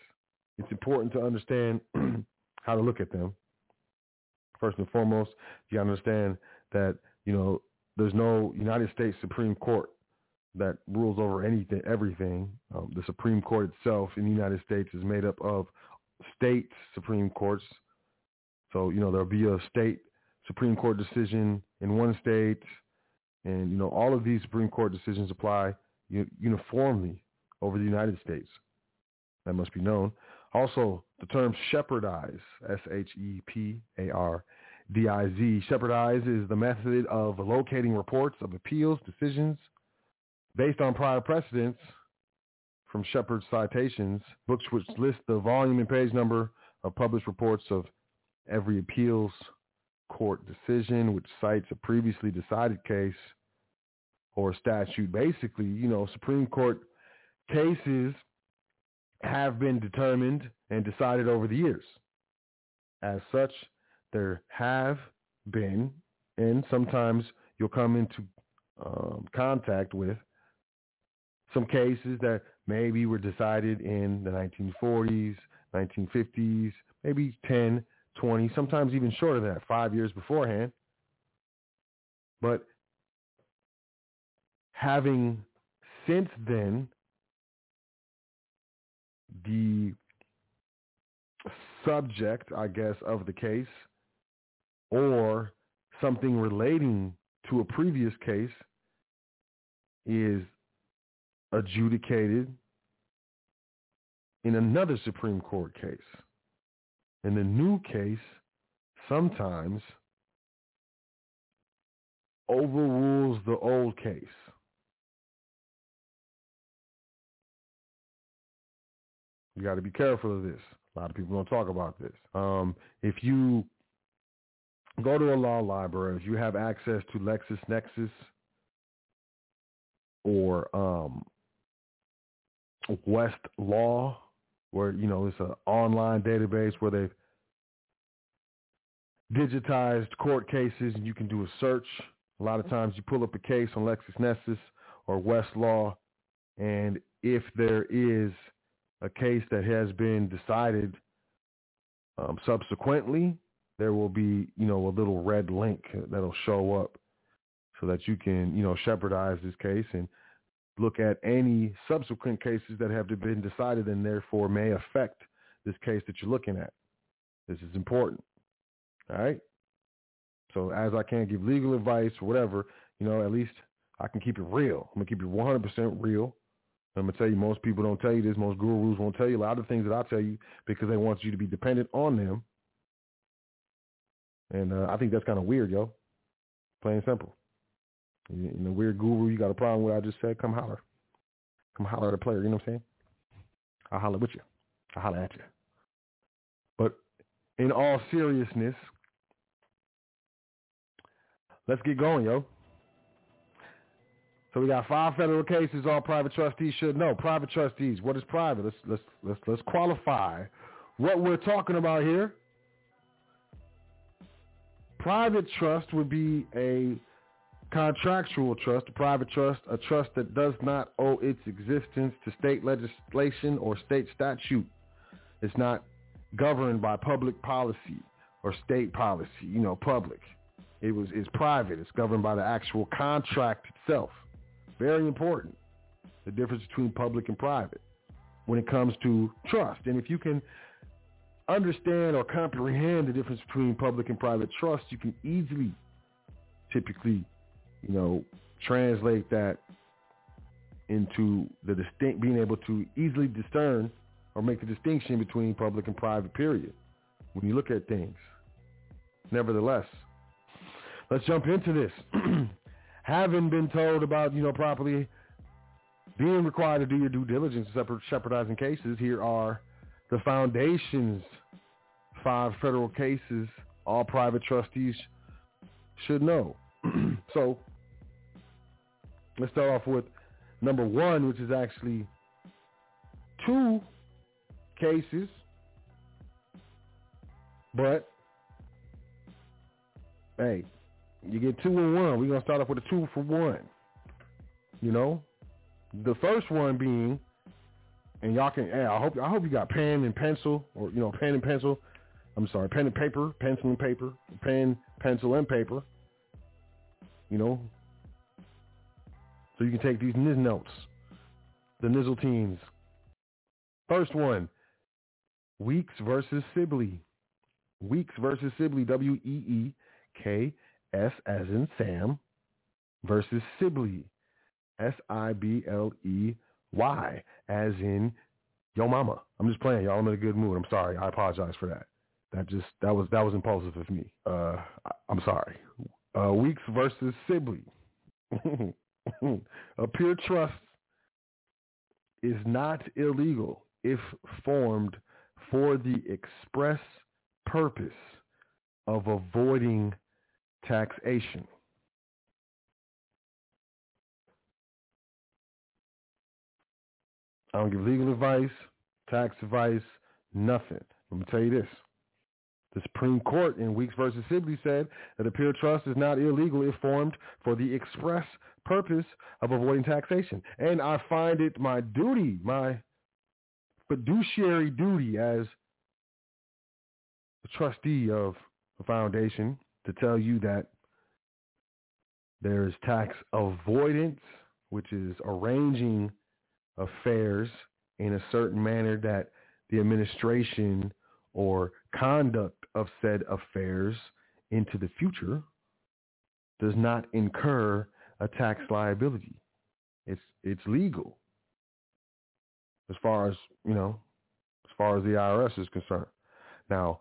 it's important to understand how to look at them. First and foremost, you gotta understand that, you know, there's no United States Supreme Court that rules over anything, everything. Um, the Supreme Court itself in the United States is made up of state Supreme Courts. So, you know, there'll be a state Supreme Court decision in one state, and, you know, all of these Supreme Court decisions apply uniformly over the United States. That must be known. Also, the term shepherdize, S H E P A R D I Z. Shepherdize is the method of locating reports of appeals, decisions, based on prior precedents from Shepherd's citations, books which list the volume and page number of published reports of every appeals court decision, which cites a previously decided case or statute. Basically, you know, Supreme Court cases have been determined and decided over the years. As such, there have been, and sometimes you'll come into um, contact with, some cases that maybe were decided in the nineteen forties, nineteen fifties, maybe ten, twenty, sometimes even shorter than that, five years beforehand. But having since then, the subject, I guess, of the case or something relating to a previous case is adjudicated in another Supreme Court case. And the new case sometimes overrules the old case. You got to be careful of this. A lot of people don't talk about this. Um, if you go to a law library, if you have access to LexisNexis or um, Westlaw, where, you know, it's an online database where they've digitized court cases and you can do a search. A lot of times you pull up a case on LexisNexis or Westlaw, and if there is a case that has been decided um, subsequently, there will be, you know, a little red link that'll show up so that you can, you know, shepherdize this case and look at any subsequent cases that have been decided and therefore may affect this case that you're looking at. This is important. All right? So as I can't give legal advice or whatever, you know, at least I can keep it real. I'm going to keep it one hundred percent real. I'm going to tell you, most people don't tell you this. Most gurus won't tell you a lot of things that I tell you because they want you to be dependent on them. And uh, I think that's kind of weird, yo. Plain and simple. You know, weird guru, you got a problem with what I just said, come holler. Come holler at a player, you know what I'm saying? I'll holler with you. I'll holler at you. But in all seriousness, let's get going, yo. So we got five federal cases all private trustees should know. Private trustees, what is private? Let's let's let's let's qualify what we're talking about here. Private trust would be a contractual trust, a private trust, a trust that does not owe its existence to state legislation or state statute. It's not governed by public policy or state policy, you know, public. It was it's private. It's governed by the actual contract itself. Very important, the difference between public and private when it comes to trust. And if you can understand or comprehend the difference between public and private trust, you can easily, typically, you know, translate that into the distinct, being able to easily discern or make the distinction between public and private, period, when you look at things. Nevertheless, let's jump into this. Having been told about, you know, properly being required to do your due diligence in shepherdizing cases, here are the Foundation's five federal cases all private trustees should know. So let's start off with number one, which is actually two cases, but hey, you get two and one. We're going to start off with a two for one. You know, the first one being, and y'all can, hey, I hope I hope you got pen and pencil, or, you know, pen and pencil. I'm sorry, pen and paper, pencil and paper, pen, pencil and paper. You know, so you can take these niz notes, the nizzle teams. First one, Weeks versus Sibley. Weeks versus Sibley, W E E K S as in Sam versus Sibley, S I B L E Y as in yo mama. I'm just playing, y'all. I'm in a good mood. I'm sorry. I apologize for that. That just, that was, that was impulsive of me. Uh, I, I'm sorry. Uh, Weeks versus Sibley. A peer trust is not illegal if formed for the express purpose of avoiding taxation. I don't give legal advice, tax advice, nothing. Let me tell you this. The Supreme Court in Weeks v. Sibley said that a peer trust is not illegal if formed for the express purpose of avoiding taxation. And I find it my duty, my fiduciary duty as the trustee of the foundation to tell you that there is tax avoidance, which is arranging affairs in a certain manner that the administration or conduct of said affairs into the future does not incur a tax liability. It's it's legal as far as, you know, as far as the I R S is concerned. Now,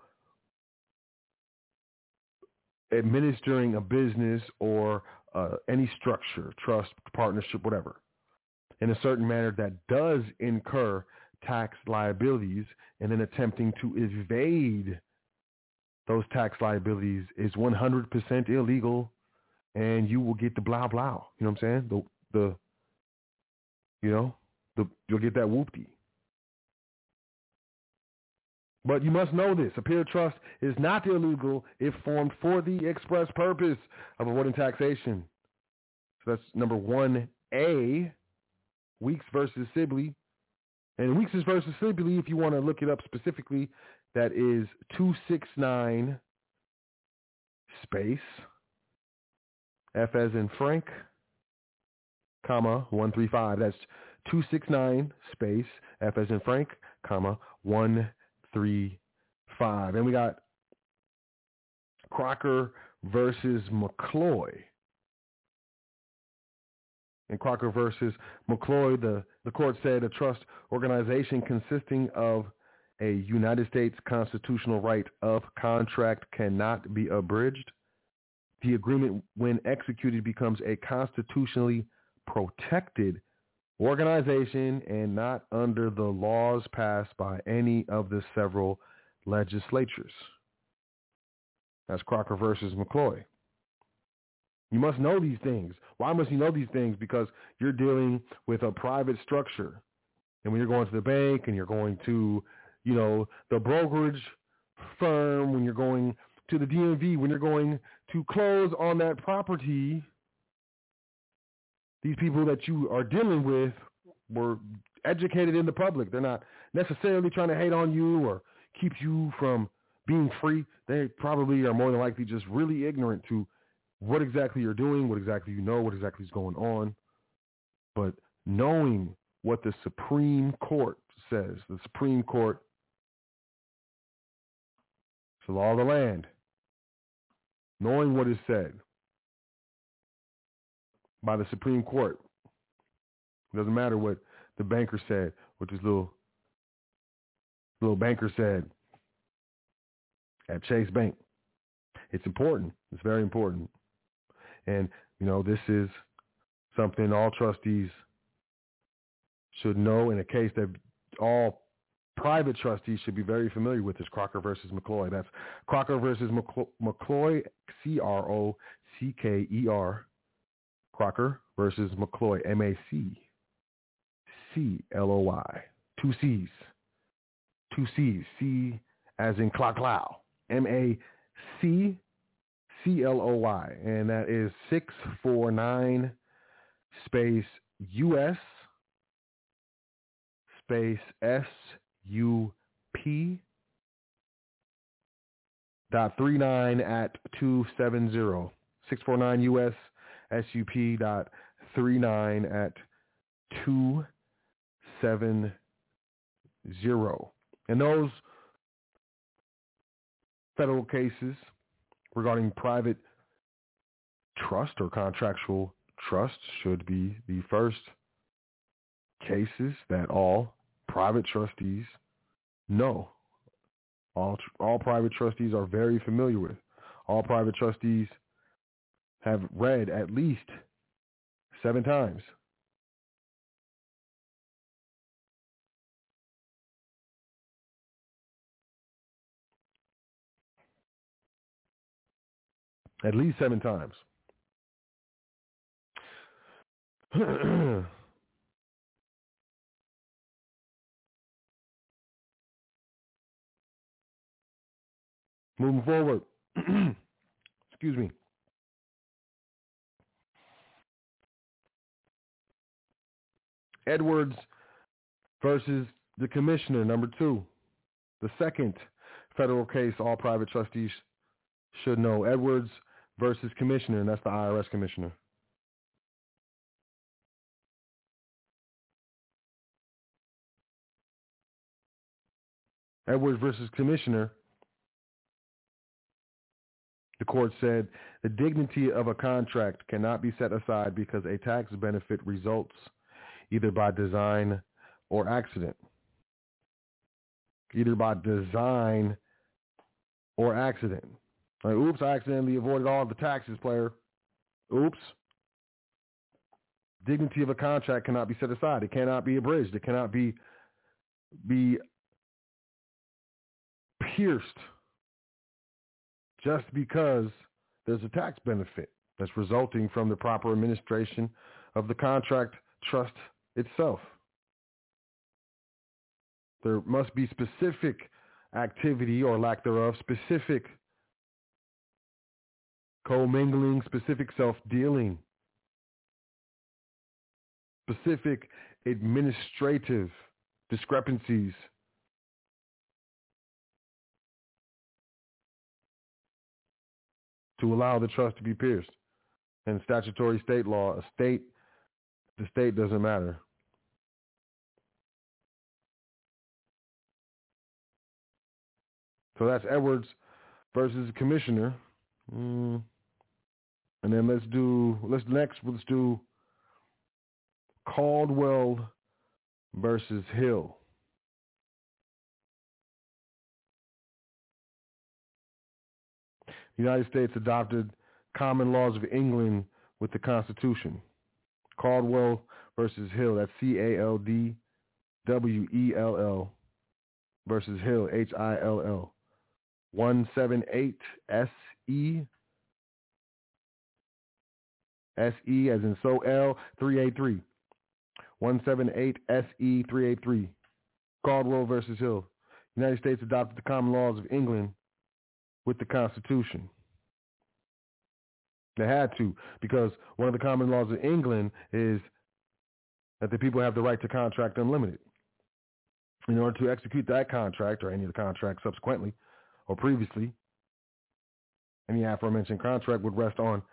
administering a business or uh, any structure, trust, partnership, whatever, in a certain manner that does incur tax liabilities and then attempting to evade those tax liabilities is one hundred percent illegal, and you will get the blah, blah. You know what I'm saying? The, the you know, the, you'll get that whoopty. But you must know this. A peer trust is not illegal if formed for the express purpose of avoiding taxation. So that's number one A, Weeks versus Sibley. And Weeks versus Sibley, if you want to look it up specifically, that is two sixty-nine space F as in Frank, comma, one three five. That's two sixty-nine space F as in Frank, comma, one three five. And we got Crocker versus McCloy. In Crocker versus McCloy, the, the court said a trust organization consisting of a United States constitutional right of contract cannot be abridged. The agreement, when executed, becomes a constitutionally protected organization and not under the laws passed by any of the several legislatures. That's Crocker versus McCloy. You must know these things. Why must you know these things? Because you're dealing with a private structure. And when you're going to the bank and you're going to, you know, the brokerage firm, when you're going to the D M V, when you're going to close on that property, these people that you are dealing with were educated in the public. They're not necessarily trying to hate on you or keep you from being free. They probably are more than likely just really ignorant to what exactly you're doing, what exactly you know, what exactly is going on. But knowing what the Supreme Court says, the Supreme Court, it's the law of the land, knowing what is said by the Supreme Court. It doesn't matter what the banker said, what this little, little banker said at Chase Bank. It's important. It's very important. And, you know, this is something all trustees should know, in a case that all private trustees should be very familiar with, is Crocker versus McCloy. That's Crocker versus McCloy, C R O C K E R, Crocker versus McCloy, M A C C L O Y, two C's, two C's, C as in clock loud, M A C C L O Y, and that is six forty-nine space U S space S U P dot thirty-nine at two seventy. six forty-nine U S S U P dot thirty-nine at two seventy. And those federal cases regarding private trust or contractual trust should be the first cases that all private trustees know. All all private trustees are very familiar with. All private trustees have read at least seven times. At least seven times. Moving forward. Excuse me. Edwards versus the commissioner, number two. The second federal case all private trustees should know. Edwards versus commissioner, and that's the I R S commissioner. Edwards versus commissioner. The court said the dignity of a contract cannot be set aside because a tax benefit results either by design or accident. Either by design or accident. Like, oops, I accidentally avoided all of the taxes, player. Oops. Dignity of a contract cannot be set aside. It cannot be abridged. It cannot be be pierced just because there's a tax benefit that's resulting from the proper administration of the contract trust itself. There must be specific activity or lack thereof, specific commingling, specific self-dealing, specific administrative discrepancies. To allow the trust to be pierced. And statutory state law, a state, the state doesn't matter. So that's Edwards versus the commissioner. Mm. And then let's do, let's next, let's do Caldwell versus Hill. The United States adopted common laws of England with the Constitution. Caldwell versus Hill, that's C A L D W E L L versus Hill, H I L L, one seventy-eight S E, S E as in so L, three eighty-three, one seventy-eight S E three eighty-three, Caldwell versus Hill. The United States adopted the common laws of England with the Constitution. They had to, because one of the common laws of England is that the people have the right to contract unlimited. In order to execute that contract or any of the contracts subsequently or previously, any aforementioned contract would rest on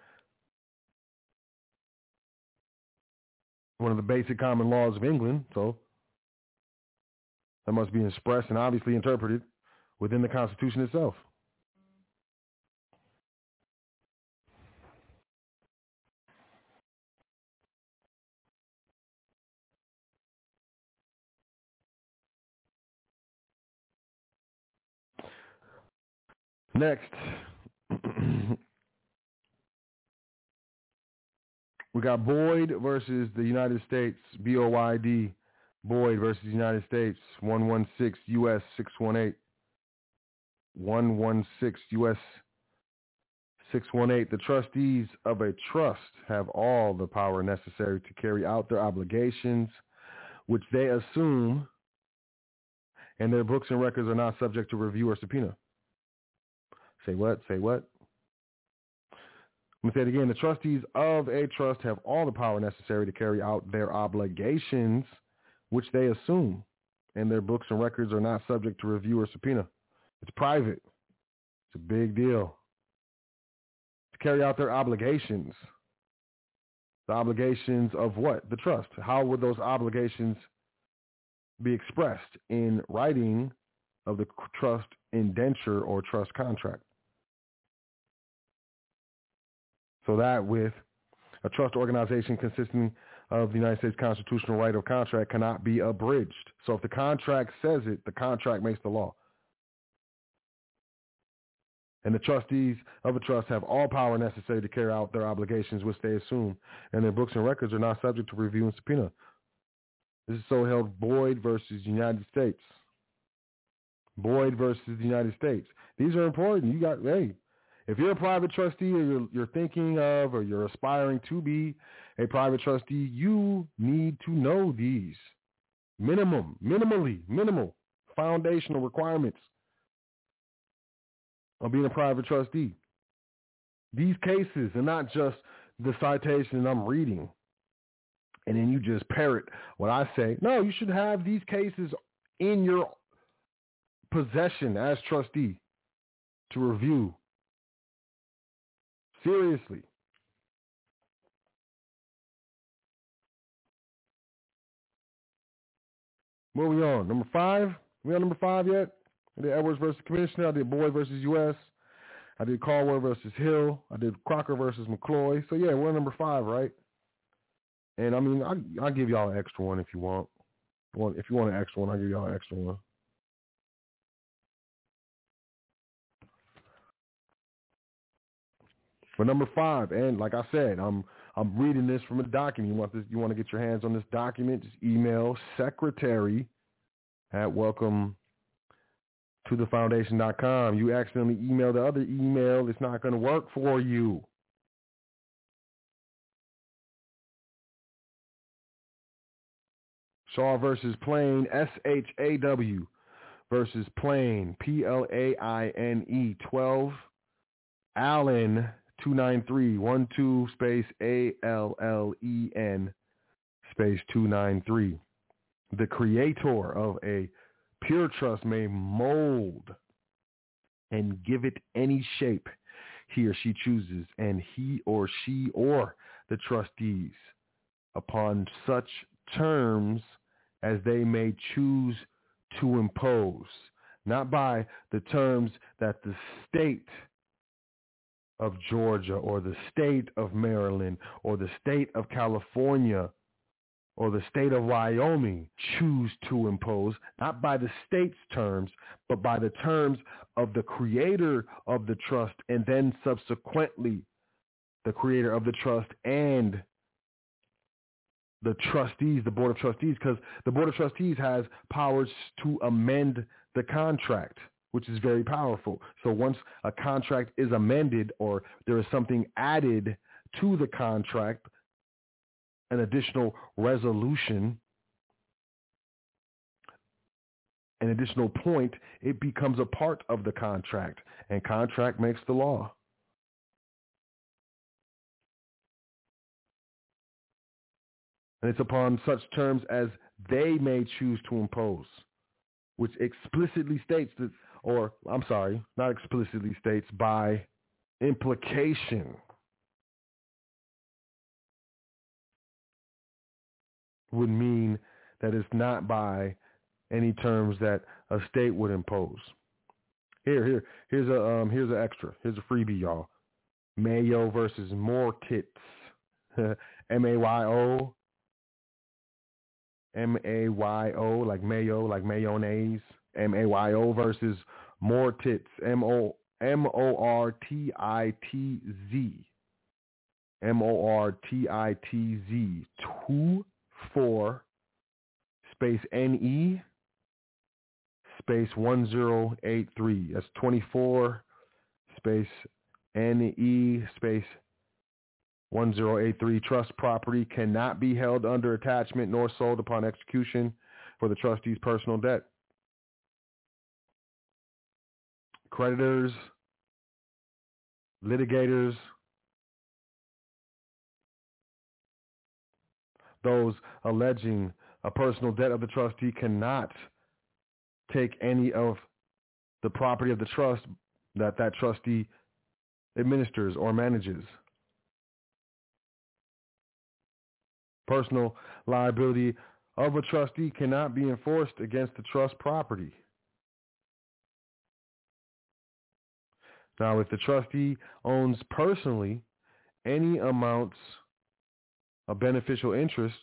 one of the basic common laws of England, so that must be expressed and obviously interpreted within the Constitution itself. Next, we got Boyd versus the United States, B O Y D, Boyd versus the United States, one sixteen U S six eighteen, one sixteen U S six eighteen. The trustees of a trust have all the power necessary to carry out their obligations, which they assume, and their books and records are not subject to review or subpoena. Say what? Say what? I'm going to say it again. The trustees of a trust have all the power necessary to carry out their obligations, which they assume, and their books and records are not subject to review or subpoena. It's private. It's a big deal. To carry out their obligations. The obligations of what? The trust. How would those obligations be expressed? In writing of the trust indenture or trust contract. So that with a trust organization consisting of the United States constitutional right of contract cannot be abridged. So if the contract says it, the contract makes the law. And the trustees of a trust have all power necessary to carry out their obligations, which they assume, and their books and records are not subject to review and subpoena. This is so held Boyd versus United States. Boyd versus the United States. These are important. You got, hey, if you're a private trustee or you're, you're thinking of or you're aspiring to be a private trustee, you need to know these minimum, minimally, minimal foundational requirements or being a private trustee. These cases are not just the citation I'm reading, and then you just parrot what I say. No, you should have these cases in your possession as trustee to review. Seriously. Moving on. Number five. We on number five yet? I did Edwards versus Commissioner. I did Boyd versus U S I did Caldwell versus Hill. I did Crocker versus McCloy. So, yeah, we're on number five, right? And, I mean, I, I'll give y'all an extra one if you want. Well, if you want an extra one, I'll give y'all an extra one. For number five, and like I said, I'm I'm reading this from a document. You want this? You want to get your hands on this document? Just email secretary at welcome to the foundation dot com. You accidentally email the other email, it's not going to work for you. Shaw versus Plain, S H A W versus Plain, P L A I N E, twelve, Allen, two nine three, one two, space A L L E N, space two nine three. The creator of a pure trust may mold and give it any shape he or she chooses, and he or she or the trustees upon such terms as they may choose to impose, not by the terms that the state of Georgia or the state of Maryland or the state of California or the state of Wyoming choose to impose, not by the state's terms, but by the terms of the creator of the trust, and then subsequently the creator of the trust and the trustees, the Board of Trustees, because the Board of Trustees has powers to amend the contract, which is very powerful. So once a contract is amended or there is something added to the contract, an additional resolution, an additional point, it becomes a part of the contract, and contract makes the law. And it's upon such terms as they may choose to impose, which explicitly states that, or I'm sorry, not explicitly states, by implication, would mean that it's not by any terms that a state would impose. Here, here, here's a um, here's an extra. Here's a freebie, y'all. Mayo versus Moorkitts, M A Y O, M A Y O, like mayo, like mayonnaise. M A Y O versus Moorkitts, M O M O R T I T Z, M O R T I T Z, two. Four space N E space one zero eight three. That's twenty four space N E space one zero eight three. Trust property cannot be held under attachment nor sold upon execution for the trustee's personal debt. Creditors, litigators, those alleging a personal debt of the trustee cannot take any of the property of the trust that that trustee administers or manages. Personal liability of a trustee cannot be enforced against the trust property. Now, if the trustee owns personally any amounts of beneficial interests,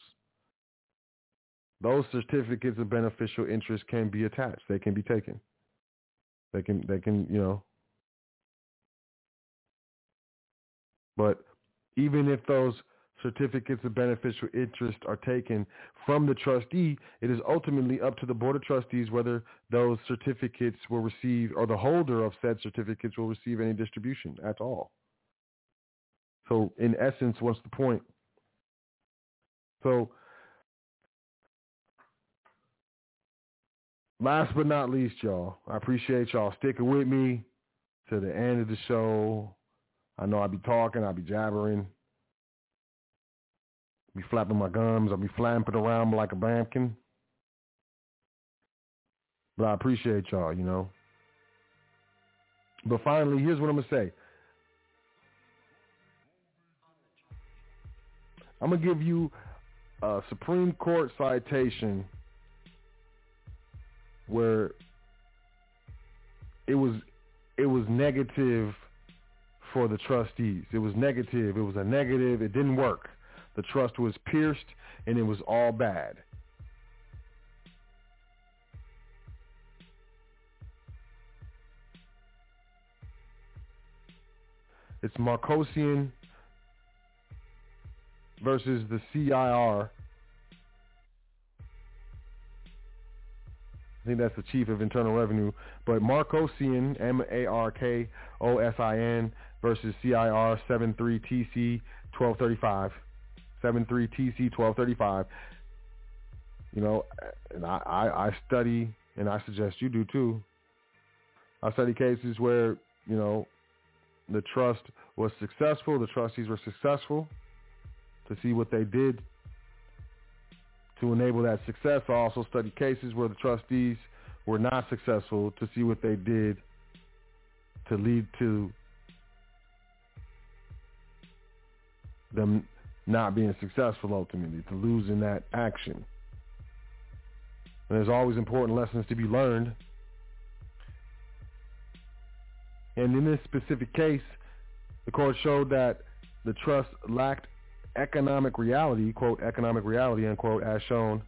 those certificates of beneficial interest can be attached. They can be taken. They can, they can, you know. But even if those certificates of beneficial interest are taken from the trustee, it is ultimately up to the Board of Trustees whether those certificates will receive, or the holder of said certificates will receive, any distribution at all. So in essence, what's the point? So last but not least, y'all, I appreciate y'all sticking with me, to the end of the show. I know I be talking, I be jabbering, be flapping my gums, I be flapping around like a bambkin. But I appreciate y'all, you know. But finally, here's what I'm going to say. I'm going to give you a Supreme Court citation where it was it was negative for the trustees. It was negative. It was a negative. It didn't work. The trust was pierced, and it was all bad. It's Markosian versus the C I R. I think that's the Chief of Internal Revenue. But Markosian, M A R K O S I N, versus C I R seven three T C twelve thirty-five. seven three T C twelve thirty-five. You know, and I, I, I study, and I suggest you do too. I study cases where, you know, the trust was successful, the trustees were successful, to see what they did to enable that success. I also study cases where the trustees were not successful, to see what they did to lead to them not being successful ultimately, to losing that action. And there's always important lessons to be learned. And in this specific case, the court showed that the trust lacked economic reality, quote, economic reality, unquote, as shown,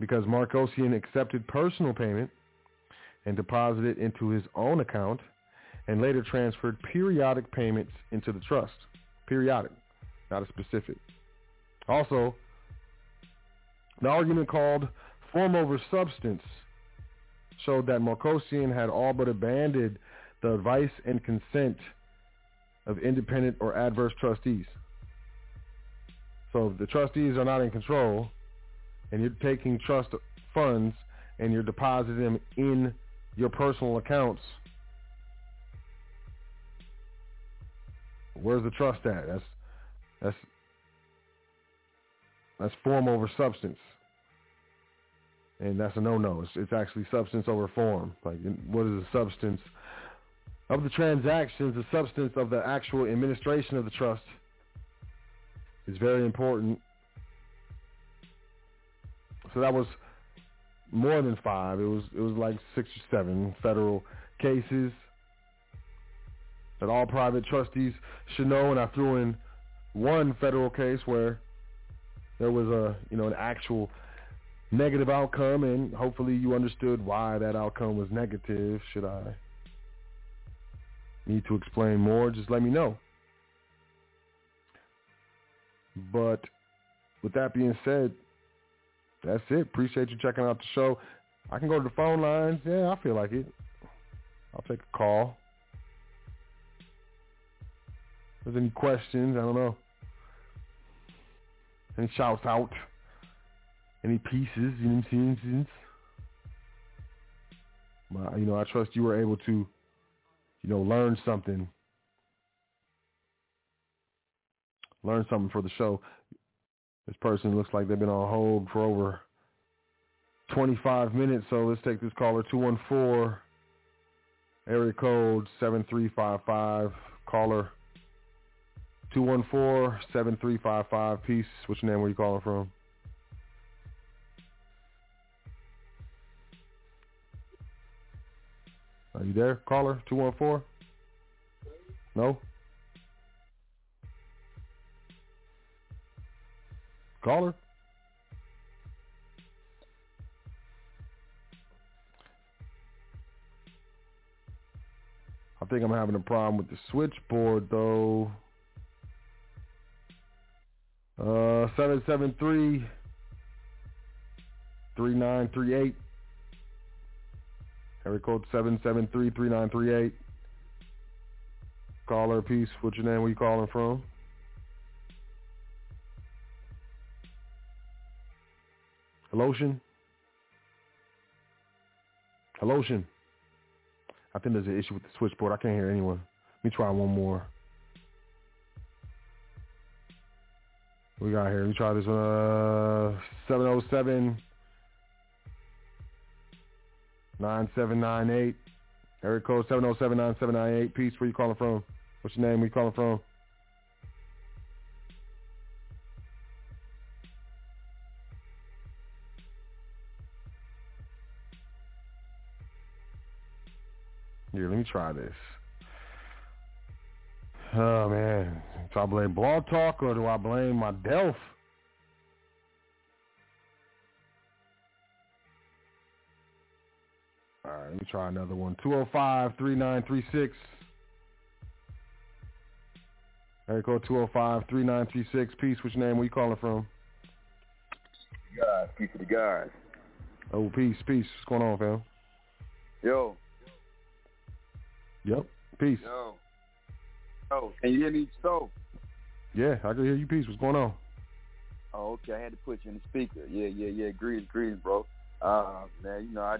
because Markosian accepted personal payment and deposited into his own account and later transferred periodic payments into the trust. Periodic, not a specific. Also, the argument called form over substance showed that Markosian had all but abandoned the advice and consent of independent or adverse trustees. So if the trustees are not in control, and you're taking trust funds and you're depositing them in your personal accounts, where's the trust at? That's that's that's form over substance. And that's a no-no. It's, it's actually substance over form. Like, what is the substance of the transactions? The substance of the actual administration of the trust is very important. So that was more than five. It was it was like six or seven federal cases that all private trustees should know. And I threw in one federal case where there was a you know an actual negative outcome, and hopefully you understood why that outcome was negative. Should I need to explain more, just let me know. But with that being said, that's it. Appreciate you checking out the show. I can go to the phone lines. Yeah, I feel like it. I'll take a call. If there's any questions, I don't know. Any shouts out? Any pieces, you know what I'm saying? But, you know, I trust you were able to, you know, learn something. Learn something for the show. This person looks like they've been on hold for over twenty-five minutes, so let's take this caller, two one four, area code seven three five five, caller two one four, seven three five five, peace. What's your name? Where you calling from? Are you there, caller? two one four? No? Caller? I think I'm having a problem with the switchboard, though. Uh, seven seven three, three nine three eight. Area code seven seven three, three nine three eight. Caller, peace. What's your name? Where you calling from? Hello, Shin? Hello, Shin? I think there's an issue with the switchboard. I can't hear anyone. Let me try one more. We got here. We try this one. Uh, seven oh seven, nine seven nine eight. Area code seven oh seven, nine seven nine eight. Peace, where you calling from? What's your name? Where you calling from? Here, let me try this. Oh, man. Do I blame Blog Talk or do I blame my Delph? All right, let me try another one. two oh five, three nine three six. There you go, two oh five, three nine three six. Peace, what's your name? Where you calling from? Guys, peace to the guys. Oh, peace, peace. What's going on, fam? Yo. Yep, peace. Yo. Oh, can you hear me? So, yeah, I can hear you. Peace. What's going on? Oh, okay. I had to put you in the speaker. Yeah, yeah, yeah. Greetings, greetings, bro. Uh, man, you know, I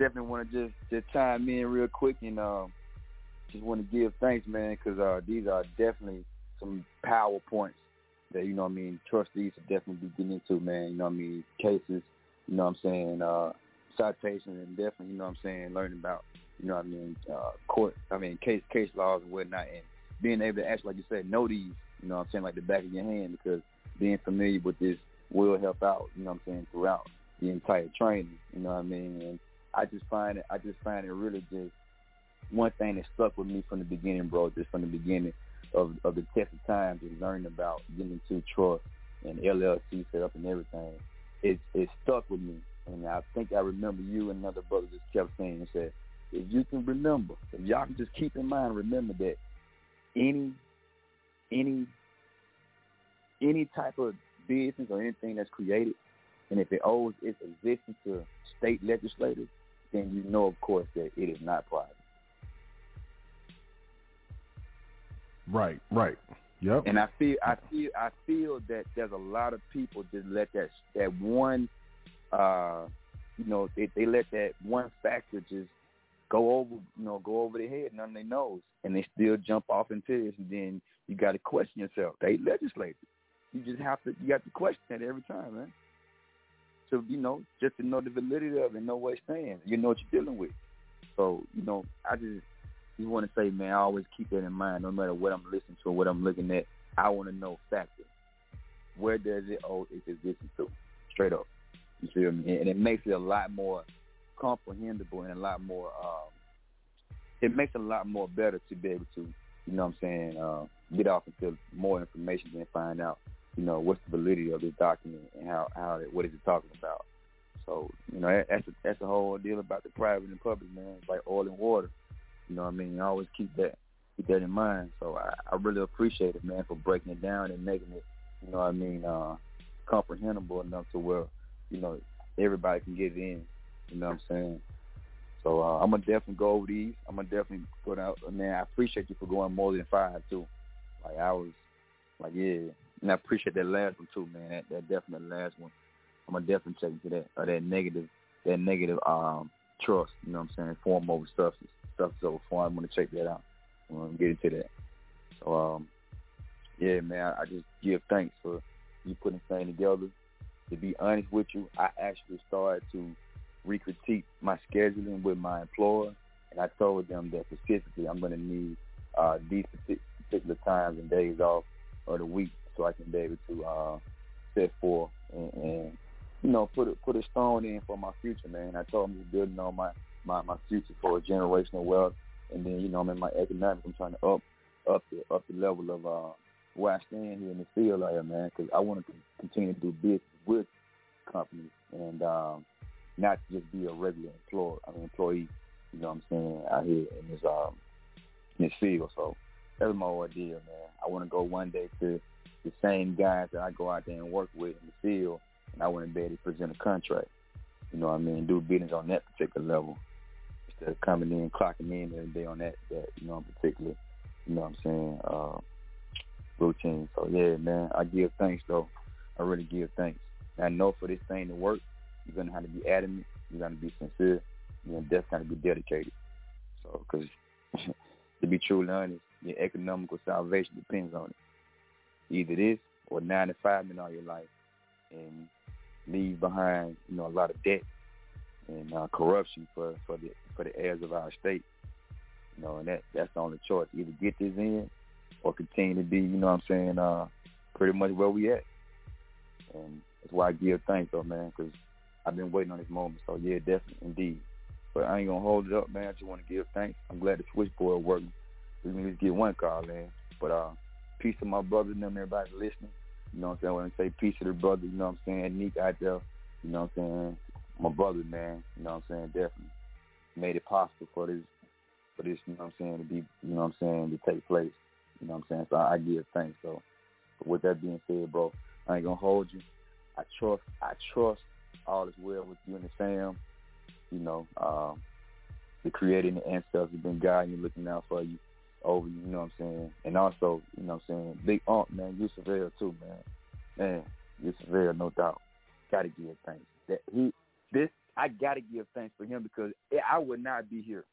definitely want to just, just chime in real quick and um, just want to give thanks, man, because uh, these are definitely some power points that, you know what I mean, trustees should definitely be getting into, man. You know what I mean? Cases, you know what I'm saying, uh, citations, and definitely, you know what I'm saying, learning about, you know what I mean, uh, court, I mean, case case laws and whatnot, and being able to actually, like you said, know these, you know what I'm saying, like the back of your hand, because being familiar with this will help out, you know what I'm saying, throughout the entire training, you know what I mean? And I just find it, I just find it really just one thing that stuck with me from the beginning, bro, just from the beginning of, of the test of time, just learning about getting into trust and L L C set up and everything. It, it stuck with me, and I think I remember you and another brother just kept saying and said, if you can remember, if y'all can just keep in mind, remember that any, any, any type of business or anything that's created, and if it owes its existence to state legislators, then you know, of course, that it is not private. Right, right, yep. And I feel, I feel, I feel that there's a lot of people just let that that one, uh, you know, they, they let that one factor just go over, you know, go over their head, none of they knows, and they still jump off into this, and then you got to question yourself. They legislate. You just have to, you have to question it every time, man. So, you know, just to know the validity of it, know what it's saying, you know what you're dealing with. So, you know, I just, you want to say, man, I always keep that in mind, no matter what I'm listening to or what I'm looking at, I want to know factors. Where does it owe its existence to? Straight up. You feel me? And it makes it a lot more comprehensible and a lot more um, it makes it a lot more better to be able to, you know what I'm saying, uh, get off into more information and find out, you know, what's the validity of this document and how, how it, what is it talking about. So, you know, that, that's, a, that's the whole deal about the private and public, man. It's like oil and water, you know what I mean? I always keep that keep that in mind. So I, I really appreciate it, man, for breaking it down and making it, you know what I mean, uh, comprehensible enough to where, you know, everybody can get it in. You know what I'm saying? So uh, I'm going to definitely go over these. I'm going to definitely put out, man, I appreciate you for going more than five, too. Like, I was, like, yeah. And I appreciate that last one, too, man. That, that definitely last one. I'm going to definitely check into that, or that negative, that negative um, trust, you know what I'm saying? Form over substance. Substance over form. I'm going to check that out. I'm going to get into that. So, um, yeah, man, I, I just give thanks for you putting this thing together. To be honest with you, I actually started to re-critique my scheduling with my employer, and I told them that specifically I'm going to need uh, these particular times and days off of the week so I can be able to uh, set forth and, and, you know, put a, put a stone in for my future, man. I told them to building on my, my, my future for generational wealth, and then, you know, I'm in my economics. I'm trying to up up the, up the level of uh, where I stand here in the field out here, man, because I want to continue to do business with companies and um, not just be a regular employee, I mean, employee, you know what I'm saying, out here in this um in this field. So that was my idea, man. I want to go one day to the same guys that I go out there and work with in the field, and I want to be able to present a contract, you know what I mean, do business on that particular level instead of coming in, clocking in every day on that, that you know, in particular, you know what I'm saying, uh, routine. So, yeah, man, I give thanks, though. I really give thanks. And I know for this thing to work, you're going to have to be adamant. You're going to be sincere. You're going to definitely be dedicated. So, because to be truly honest, your economical salvation depends on it. Either this or nine to five in all your life, and leave behind, you know, a lot of debt and uh, corruption for, for the for the heirs of our state. You know, and that that's the only choice: either get this in or continue to be, you know what I'm saying, uh, pretty much where we at. And that's why I give thanks, though, man, because I've been waiting on this moment. So, yeah, definitely, indeed. But I ain't going to hold it up, man. I just want to give thanks. I'm glad the switchboard working. We can at least get one call in. But uh, peace to my brothers and them, everybody listening. You know what I'm saying? When I say peace to the brothers, you know what I'm saying? Nick out there, you know what I'm saying? My brother, man, you know what I'm saying? Definitely made it possible for this, for this, you know what I'm saying, to be, you know what I'm saying, to take place. You know what I'm saying? So I give thanks, though. But with that being said, bro, I ain't going to hold you. I trust, I trust all is well with you and the fam. You know, um, the creator and the ancestors have been guiding you, looking out for you, over you, you know what I'm saying? And also, you know what I'm saying, Big Aunt, man, you severe too, man. Man, you severe, no doubt. Gotta give thanks. That he, this, I gotta give thanks for him because I would not be here.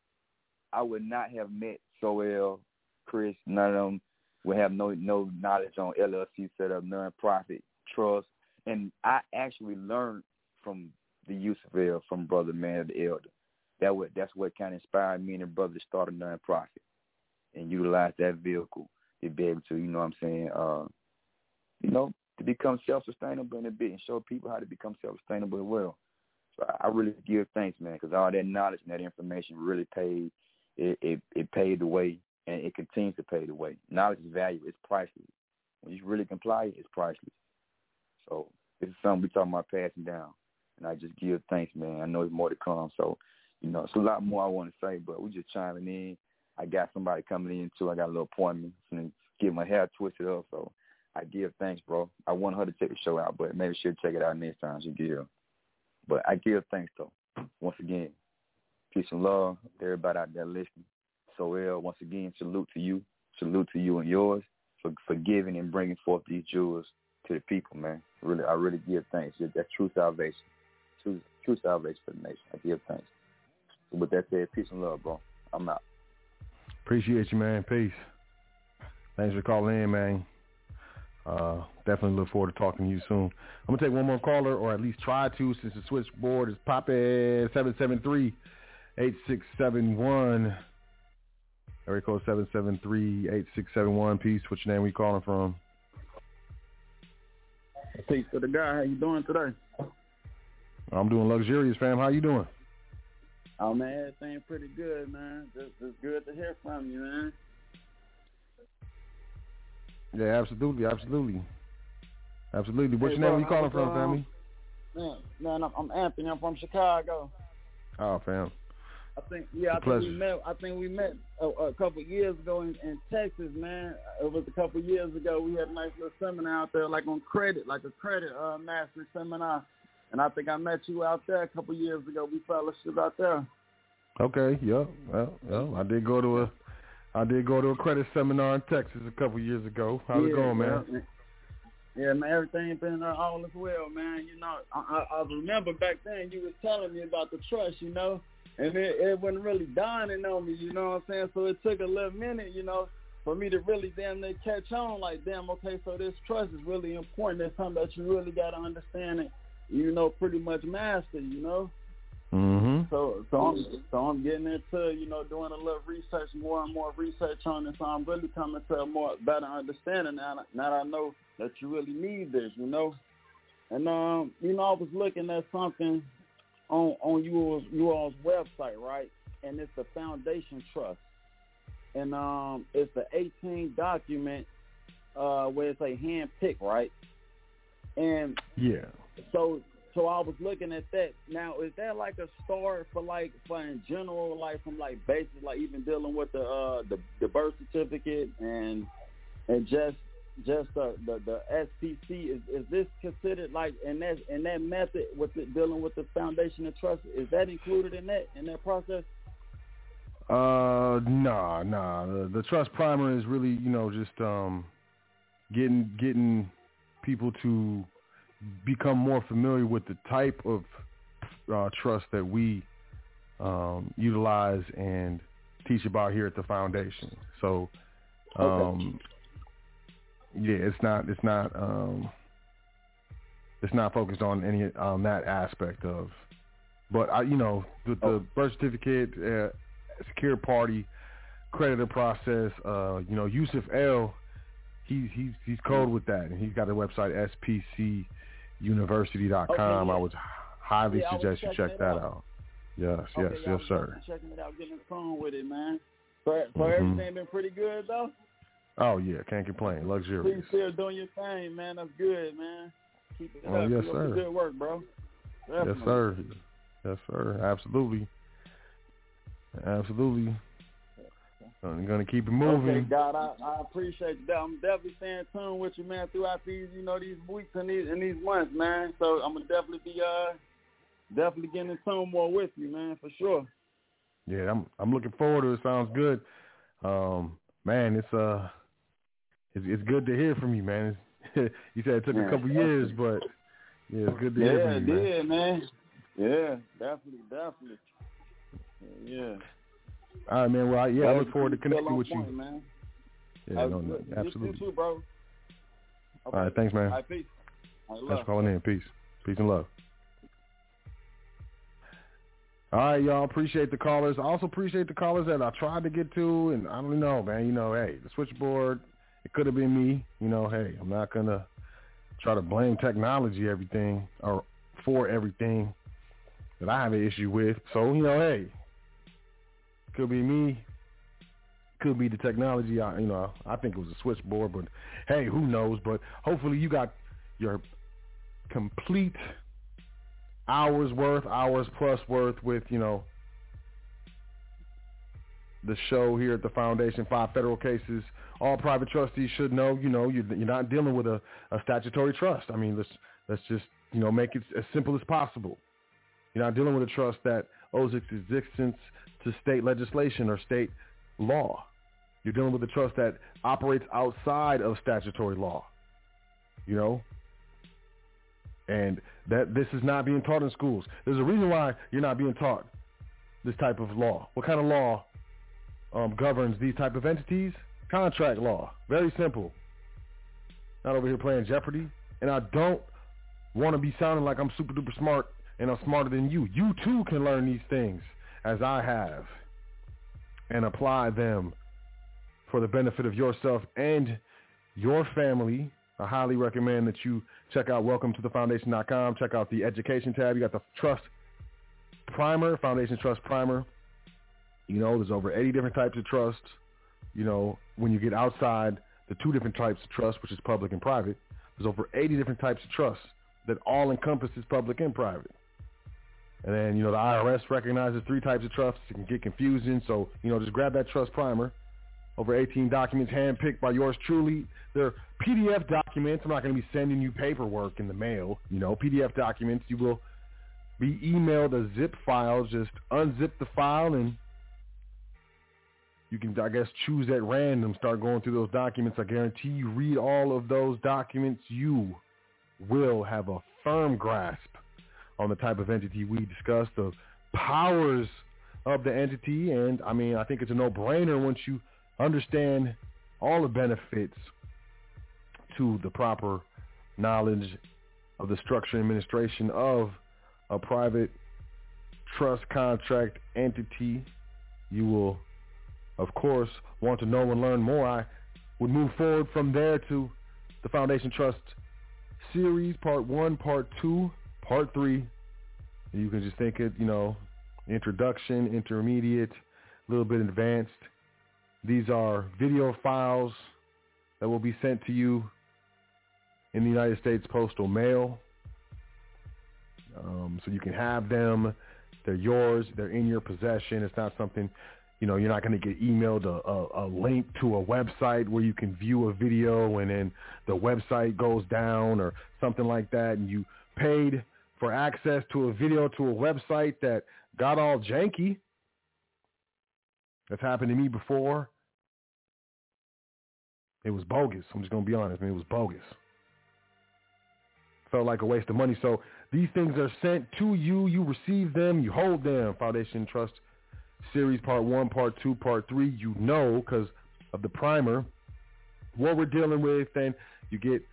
I would not have met Sot El, Chris, none of them would have no, no knowledge on L L C setup, non-profit, trust. And I actually learned from the Yusufel, from Brother Man of the Elder. That what that's what kind of inspired me and the brother to start a non-profit and utilize that vehicle to be able to, you know what I'm saying, uh, you know, to become self-sustainable in a bit and show people how to become self-sustainable as well. So I, I really give thanks, man, because all that knowledge and that information really paid, it, it, it paid the way, and it continues to pay the way. Knowledge is valuable. It's priceless. When you really comply, it's priceless. So this is something we're talking about passing down. And I just give thanks, man. I know there's more to come. So, you know, it's a lot more I want to say, but we're just chiming in. I got somebody coming in, too. I got a little appointment. And get my hair twisted up. So I give thanks, bro. I want her to check the show out, but maybe she'll check it out next time she give. But I give thanks, though. Once again, peace and love to everybody out there listening. So, El, once again, salute to you. Salute to you and yours for, for giving and bringing forth these jewels to the people, man. Really, I really give thanks. That's true salvation. True, true salvation for the nation. I give thanks. So with that said, peace and love, bro. I'm out. Appreciate you, man. Peace. Thanks for calling in, man. Uh, definitely look forward to talking to you soon. I'm going to take one more caller, or at least try to, since the switchboard is popping. seven seven three, eight six seven one. Area code seven seven three, eight six seven one. Peace. What's your name? Where you calling from? Peace to the guy. How you doing today? I'm doing luxurious, fam. How you doing? Oh, man, everything pretty good, man. Just, just good to hear from you, man. Yeah, absolutely, absolutely. Absolutely. What's hey, your bro, name? Where you calling from, family? Man, man I'm, I'm Anthony. I'm from Chicago. Oh, fam. I think, yeah, I think, we met, I think we met a, a couple years ago in, in Texas, man. It was a couple years ago. We had a nice little seminar out there, like on credit, like a credit uh, mastery seminar. And I think I met you out there a couple years ago. We fellowshiped out there. Okay, yeah, well, well, I did go to a, I did go to a credit seminar in Texas a couple years ago. How's yeah, it going, man? man? Yeah, man, everything been uh, all as well, man. You know, I, I, I remember back then you was telling me about the trust, you know. And it, it wasn't really dawning on me, you know what I'm saying? So it took a little minute, you know, for me to really damn near catch on, like, damn, okay, so this trust is really important. It's something that you really got to understand and, you know, pretty much master, you know? Mm-hmm. So so I'm, so I'm getting into, you know, doing a little research, more and more research on it. So I'm really coming to a more better understanding now, now that I know that you really need this, you know? And, um, you know, I was looking at something on on you you all's website, right? And it's the Foundation Trust, and um, it's the eighteen document uh, where it's a hand pick, right? And yeah, so so I was looking at that. Now, is that like a start for like for in general, like from like basic, like even dealing with the uh, the, the birth certificate and and just. Just the, the, the S P C, is, is this considered like, and that, and that method with it dealing with the foundation and trust, is that included in that, in that process? Uh, nah, nah. The, the trust primer is really, you know, just um, getting getting people to become more familiar with the type of uh, trust that we um, utilize and teach about here at the foundation. So, um, okay. yeah, it's not, it's not, um, it's not focused on any, on that aspect of, but I, you know, the, the oh. birth certificate, uh, secure party, creditor process, uh, you know, Yusuf L, he's, he's, he's cold with that. And he's got a website, S P C University dot com. Okay, yeah. I would highly yeah, suggest you check that out. out. Yes, okay, yes, yes, sir. Checking it out, getting strong with it, man. For, for mm-hmm. everything been pretty good, though? Oh, yeah, can't complain. Luxurious. You're still doing your thing, man. That's good, man. Keep it oh, up. Yes, sir. Good work, bro. Definitely. Yes, sir. Yes, sir. Absolutely. Absolutely. I'm going to keep it moving. Okay, God, I, I appreciate that. I'm definitely staying tuned with you, man, throughout these, you know, these weeks and these, and these months, man. So I'm going to definitely be, uh, definitely getting in tune more with you, man, for sure. Yeah, I'm I'm looking forward to it. Sounds good. Um, man, it's uh, it's, it's good to hear from you, man. You said it took man, a couple years, but yeah, it's good to yeah, hear from you, man. Yeah, it did, man. Yeah, definitely, definitely. Yeah. All right, man. Well, I, yeah, well, I look forward to connecting with point, you. Man. Yeah, I, no, no, absolutely. You too, bro. Okay. All right, thanks, man. All right, peace. All right, love. Thanks for calling in. Peace. Peace and love. All right, y'all. Appreciate the callers. I also appreciate the callers that I tried to get to, and I don't know, man. You know, hey, the switchboard, it could have been me. You know, hey, I'm not going to try to blame technology everything or for everything that I have an issue with. So, you know, hey, could be me. Could be the technology. I, you know, I think it was a switchboard, but hey, who knows? But hopefully you got your complete hours worth, hours plus worth with, you know, the show here at the Foundation, five federal cases. All private trustees should know, you know, you're, you're not dealing with a, a statutory trust. I mean, let's, let's just, you know, make it as simple as possible. You're not dealing with a trust that owes its existence to state legislation or state law. You're dealing with a trust that operates outside of statutory law, you know? And that this is not being taught in schools. There's a reason why you're not being taught this type of law. What kind of law um, governs these type of entities? Contract law. Very simple. Not over here playing Jeopardy. And I don't want to be sounding like I'm super duper smart and I'm smarter than you. You too can learn these things as I have and apply them for the benefit of yourself and your family. I highly recommend that you check out welcome to the foundation dot com. Check out the education tab. You got the Trust Primer, Foundation Trust Primer. You know, there's over eighty different types of trusts. You know, when you get outside the two different types of trust, which is public and private, there's over eighty different types of trusts that all encompasses public and private. And then, you know, the I R S recognizes three types of trusts. It can get confusing. So, you know, just grab that Trust Primer. Over eighteen documents handpicked by yours truly. They're P D F documents. I'm not going to be sending you paperwork in the mail. You know, P D F documents. You will be emailed a zip file. Just unzip the file and you can, I guess, choose at random. Start going through those documents. I guarantee you read all of those documents. You will have a firm grasp on the type of entity we discussed, the powers of the entity. And, I mean, I think it's a no-brainer once you understand all the benefits to the proper knowledge of the structure and administration of a private trust contract entity. You will, of course, want to know and learn more. I would move forward from there to the Foundation Trust Series, Part one, Part two, Part three. You can just think it, you know, introduction, intermediate, a little bit advanced. These are video files that will be sent to you in the United States Postal Mail. Um, so you can have them. They're yours. They're in your possession. It's not something, you know, you're not going to get emailed a, a, a link to a website where you can view a video and then the website goes down or something like that. And you paid for access to a video to a website that got all janky. That's happened to me before. It was bogus. I'm just going to be honest. I mean, it was bogus. Felt like a waste of money. So these things are sent to you. You receive them. You hold them. Foundation Trust Series Part one, Part two, Part three, you know, because of the primer, what we're dealing with, and you get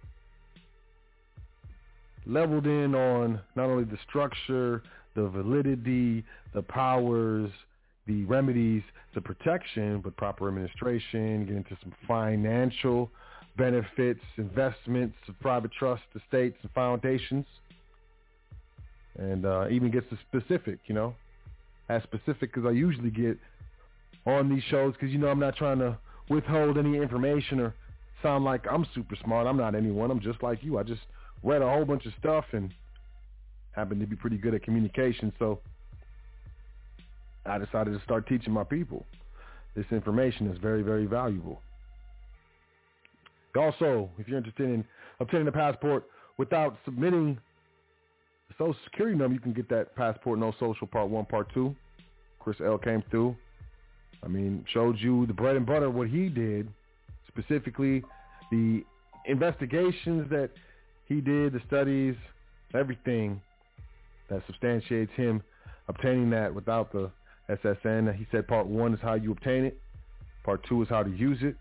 leveled in on not only the structure, the validity, the powers, the remedies, the protection, but proper administration, get into some financial benefits, investments of private trusts, estates, and foundations, and uh, even get to specific, you know, as specific as I usually get on these shows, because, you know, I'm not trying to withhold any information or sound like I'm super smart. I'm not anyone. I'm just like you. I just read a whole bunch of stuff and happen to be pretty good at communication, so I decided to start teaching my people. This information is very, very valuable. Also, if you're interested in obtaining a passport without submitting the Social Security number, you can get that Passport No Social Part one, Part two. Chris L came through. I mean, showed you the bread and butter, what he did, specifically the investigations that he did, the studies, everything that substantiates him obtaining that without the S S N. He said part one is how you obtain it. Part two is how to use it.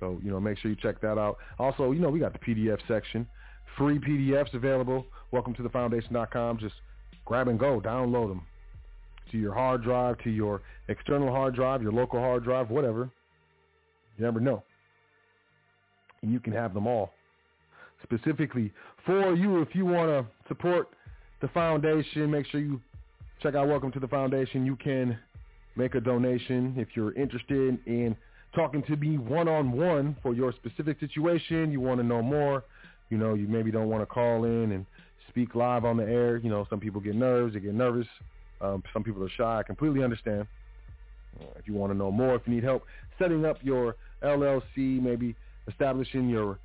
So, you know, make sure you check that out. Also, you know, we got the P D F section. Free P D Fs available. Welcome to the foundation dot com. Just grab and go. Download them to your hard drive, to your external hard drive, your local hard drive, whatever. You never know. And you can have them all. Specifically for you, if you want to support the foundation, make sure you check out Welcome to the Foundation. You can make a donation if you're interested in talking to me one-on-one for your specific situation. You want to know more, you know, you maybe don't want to call in and speak live on the air. You know, some people get nerves, they get nervous. Um, some people are shy. I completely understand. If you want to know more, if you need help setting up your L L C, maybe establishing your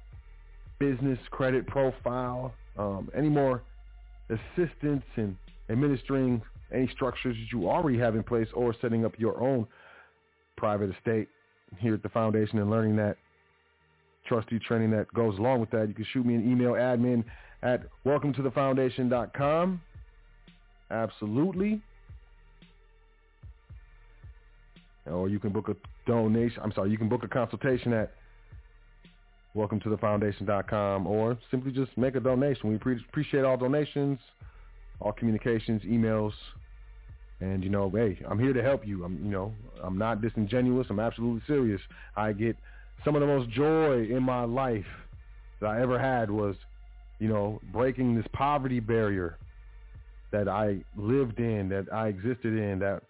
business credit profile, um, any more assistance in administering any structures that you already have in place or setting up your own private estate here at the foundation and learning that trustee training that goes along with that, you can shoot me an email, admin at welcome to the foundation dot com. Absolutely. Or you can book a donation. I'm sorry, you can book a consultation at welcome to the foundation dot com or simply just make a donation. We pre- appreciate all donations, all communications, emails. And, you know, hey, I'm here to help you. I'm, you know, I'm not disingenuous. I'm absolutely serious. I get some of the most joy in my life that I ever had was, you know, breaking this poverty barrier that I lived in, that I existed in, that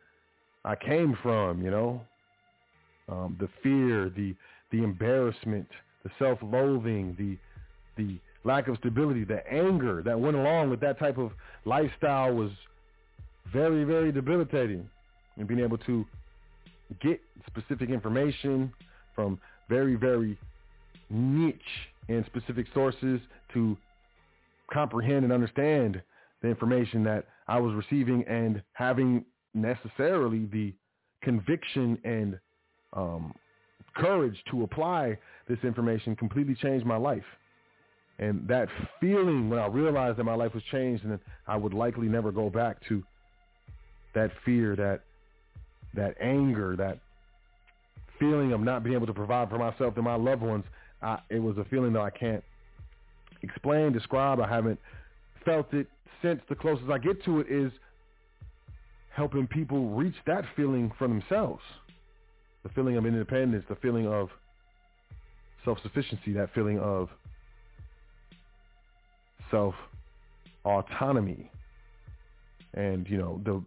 I came from, you know, um, the fear, the, the embarrassment, the self-loathing, the, the lack of stability, the anger that went along with that type of lifestyle was very, very debilitating, and being able to get specific information from very, very niche and specific sources to comprehend and understand the information that I was receiving and having necessarily the conviction and um, courage to apply this information completely changed my life. And that feeling when I realized that my life was changed and that I would likely never go back to that fear, that that anger, that feeling of not being able to provide for myself and my loved ones, I, it was a feeling that I can't explain, describe. I haven't felt it since. The closest I get to it is helping people reach that feeling for themselves, the feeling of independence, the feeling of self-sufficiency, that feeling of self-autonomy. And, you know, the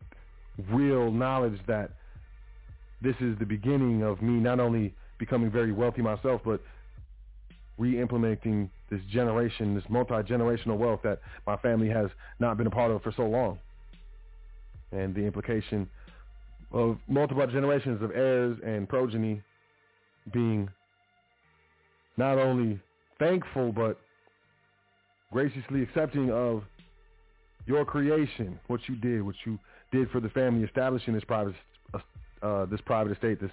real knowledge that this is the beginning of me not only becoming very wealthy myself, but re-implementing this generation, this multi-generational wealth that my family has not been a part of for so long. And the implication of multiple generations of heirs and progeny being not only thankful, but graciously accepting of your creation, what you did, what you did for the family, establishing this private, uh, this private estate, this,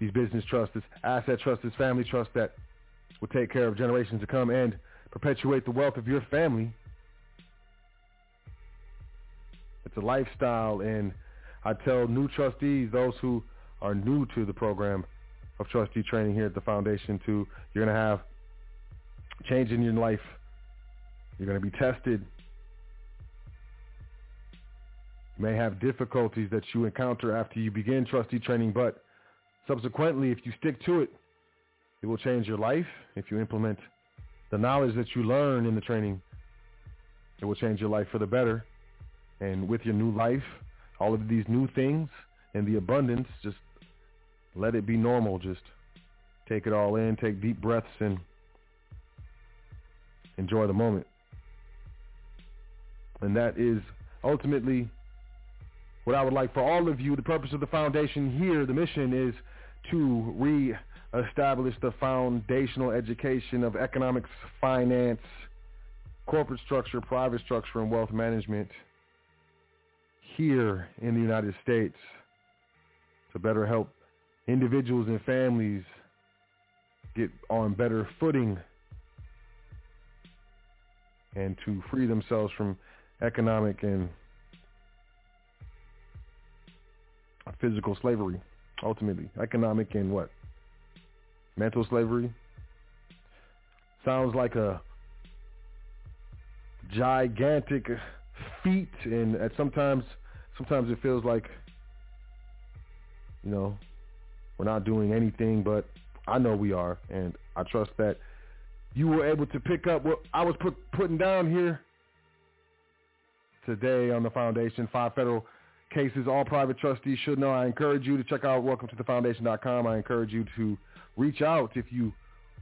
these business trusts, this asset trust, this family trust that will take care of generations to come and perpetuate the wealth of your family. It's a lifestyle, and I tell new trustees, those who are new to the program of trustee training here at the foundation, to you're going to have change in your life. You're going to be tested. You may have difficulties that you encounter after you begin trustee training, but subsequently, if you stick to it, it will change your life. If you implement the knowledge that you learn in the training, it will change your life for the better. And with your new life, all of these new things and the abundance, just let it be normal. Just take it all in, take deep breaths, and enjoy the moment. And that is ultimately what I would like for all of you. The purpose of the foundation here, the mission, is to re-establish the foundational education of economics, finance, corporate structure, private structure, and wealth management here in the United States, to better help individuals and families get on better footing and to free themselves from economic and physical slavery, ultimately. Economic and what? Mental slavery? Sounds like a gigantic feat, and at sometimes sometimes it feels like, you know, we're not doing anything, but I know we are, and I trust that you were able to pick up what I was put, putting down here today on the foundation. Five federal cases all private trustees should know. I encourage you to check out welcome to the foundation dot com. I encourage you to reach out if you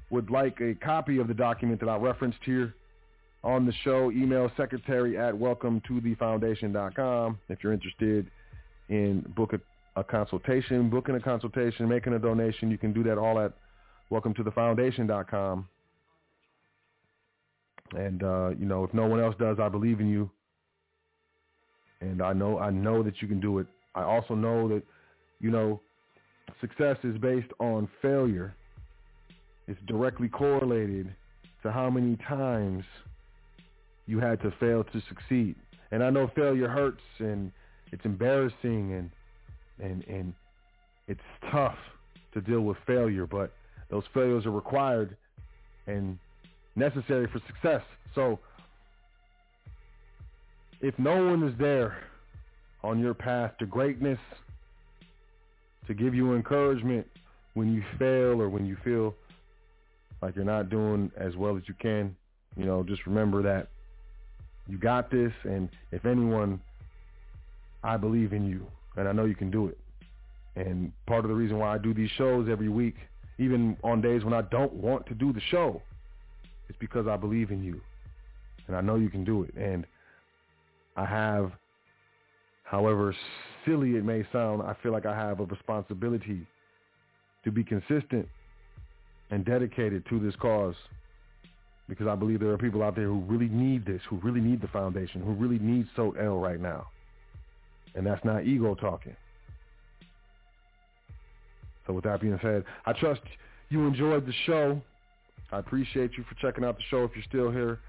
would like a copy of the document that I referenced here on the show. Email secretary at welcome to the foundation dot com if you're interested in book a, a consultation, booking a consultation, making a donation. You can do that all at welcome to the foundation dot com. And, uh, you know, if no one else does, I believe in you. And I know I know that you can do it. I also know that, you know, success is based on failure. It's directly correlated to how many times you had to fail to succeed. And I know failure hurts and it's embarrassing and and and it's tough to deal with failure, but those failures are required and necessary for success. So if no one is there on your path to greatness to give you encouragement when you fail or when you feel like you're not doing as well as you can, you know, just remember that you got this. And if anyone, I believe in you, and I know you can do it. And part of the reason why I do these shows every week, even on days when I don't want to do the show, is because I believe in you, and I know you can do it. And I have, however silly it may sound, I feel like I have a responsibility to be consistent and dedicated to this cause, because I believe there are people out there who really need this, who really need the foundation, who really need Sot El right now. And that's not ego talking. So with that being said, I trust you enjoyed the show. I appreciate you for checking out the show if you're still here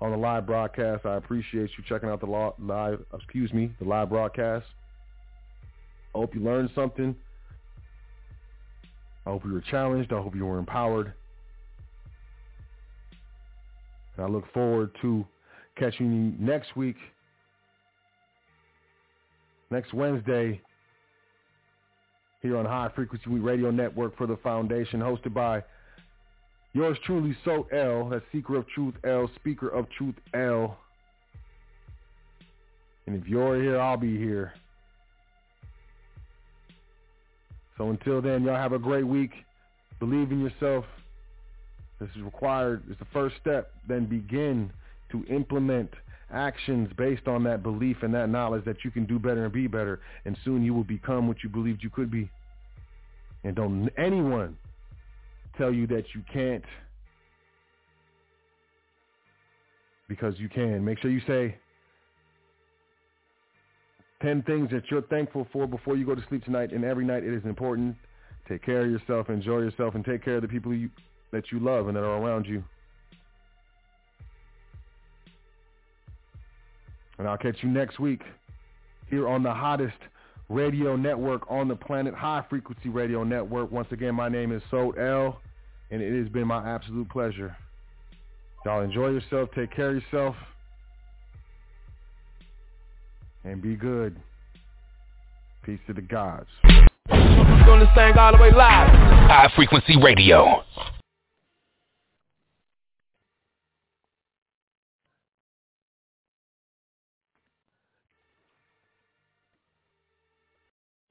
on the live broadcast. I appreciate you checking out the law, live, excuse me, the live broadcast. I hope you learned something. I hope you were challenged. I hope you were empowered. And I look forward to catching you next week, next Wednesday, here on High Frequency Radio Network for the Foundation, hosted by yours truly, Sot El, that's Seeker of Truth L, Speaker of Truth L. And if you're here, I'll be here. So until then, y'all have a great week. Believe in yourself. This is required. It's the first step. Then begin to implement actions based on that belief and that knowledge that you can do better and be better. And soon you will become what you believed you could be. And don't anyone tell you that you can't, because you can. Make sure you say ten things that you're thankful for before you go to sleep tonight and every night. It is important. Take care of yourself, enjoy yourself, and take care of the people you, that you love and that are around you. And I'll catch you next week here on the hottest radio network on the planet, High Frequency Radio Network. Once again, my name is Sot El, and it has been my absolute pleasure. Y'all enjoy yourself, take care of yourself, and be good. Peace to the gods. We're doing this thing all the way live. High Frequency Radio.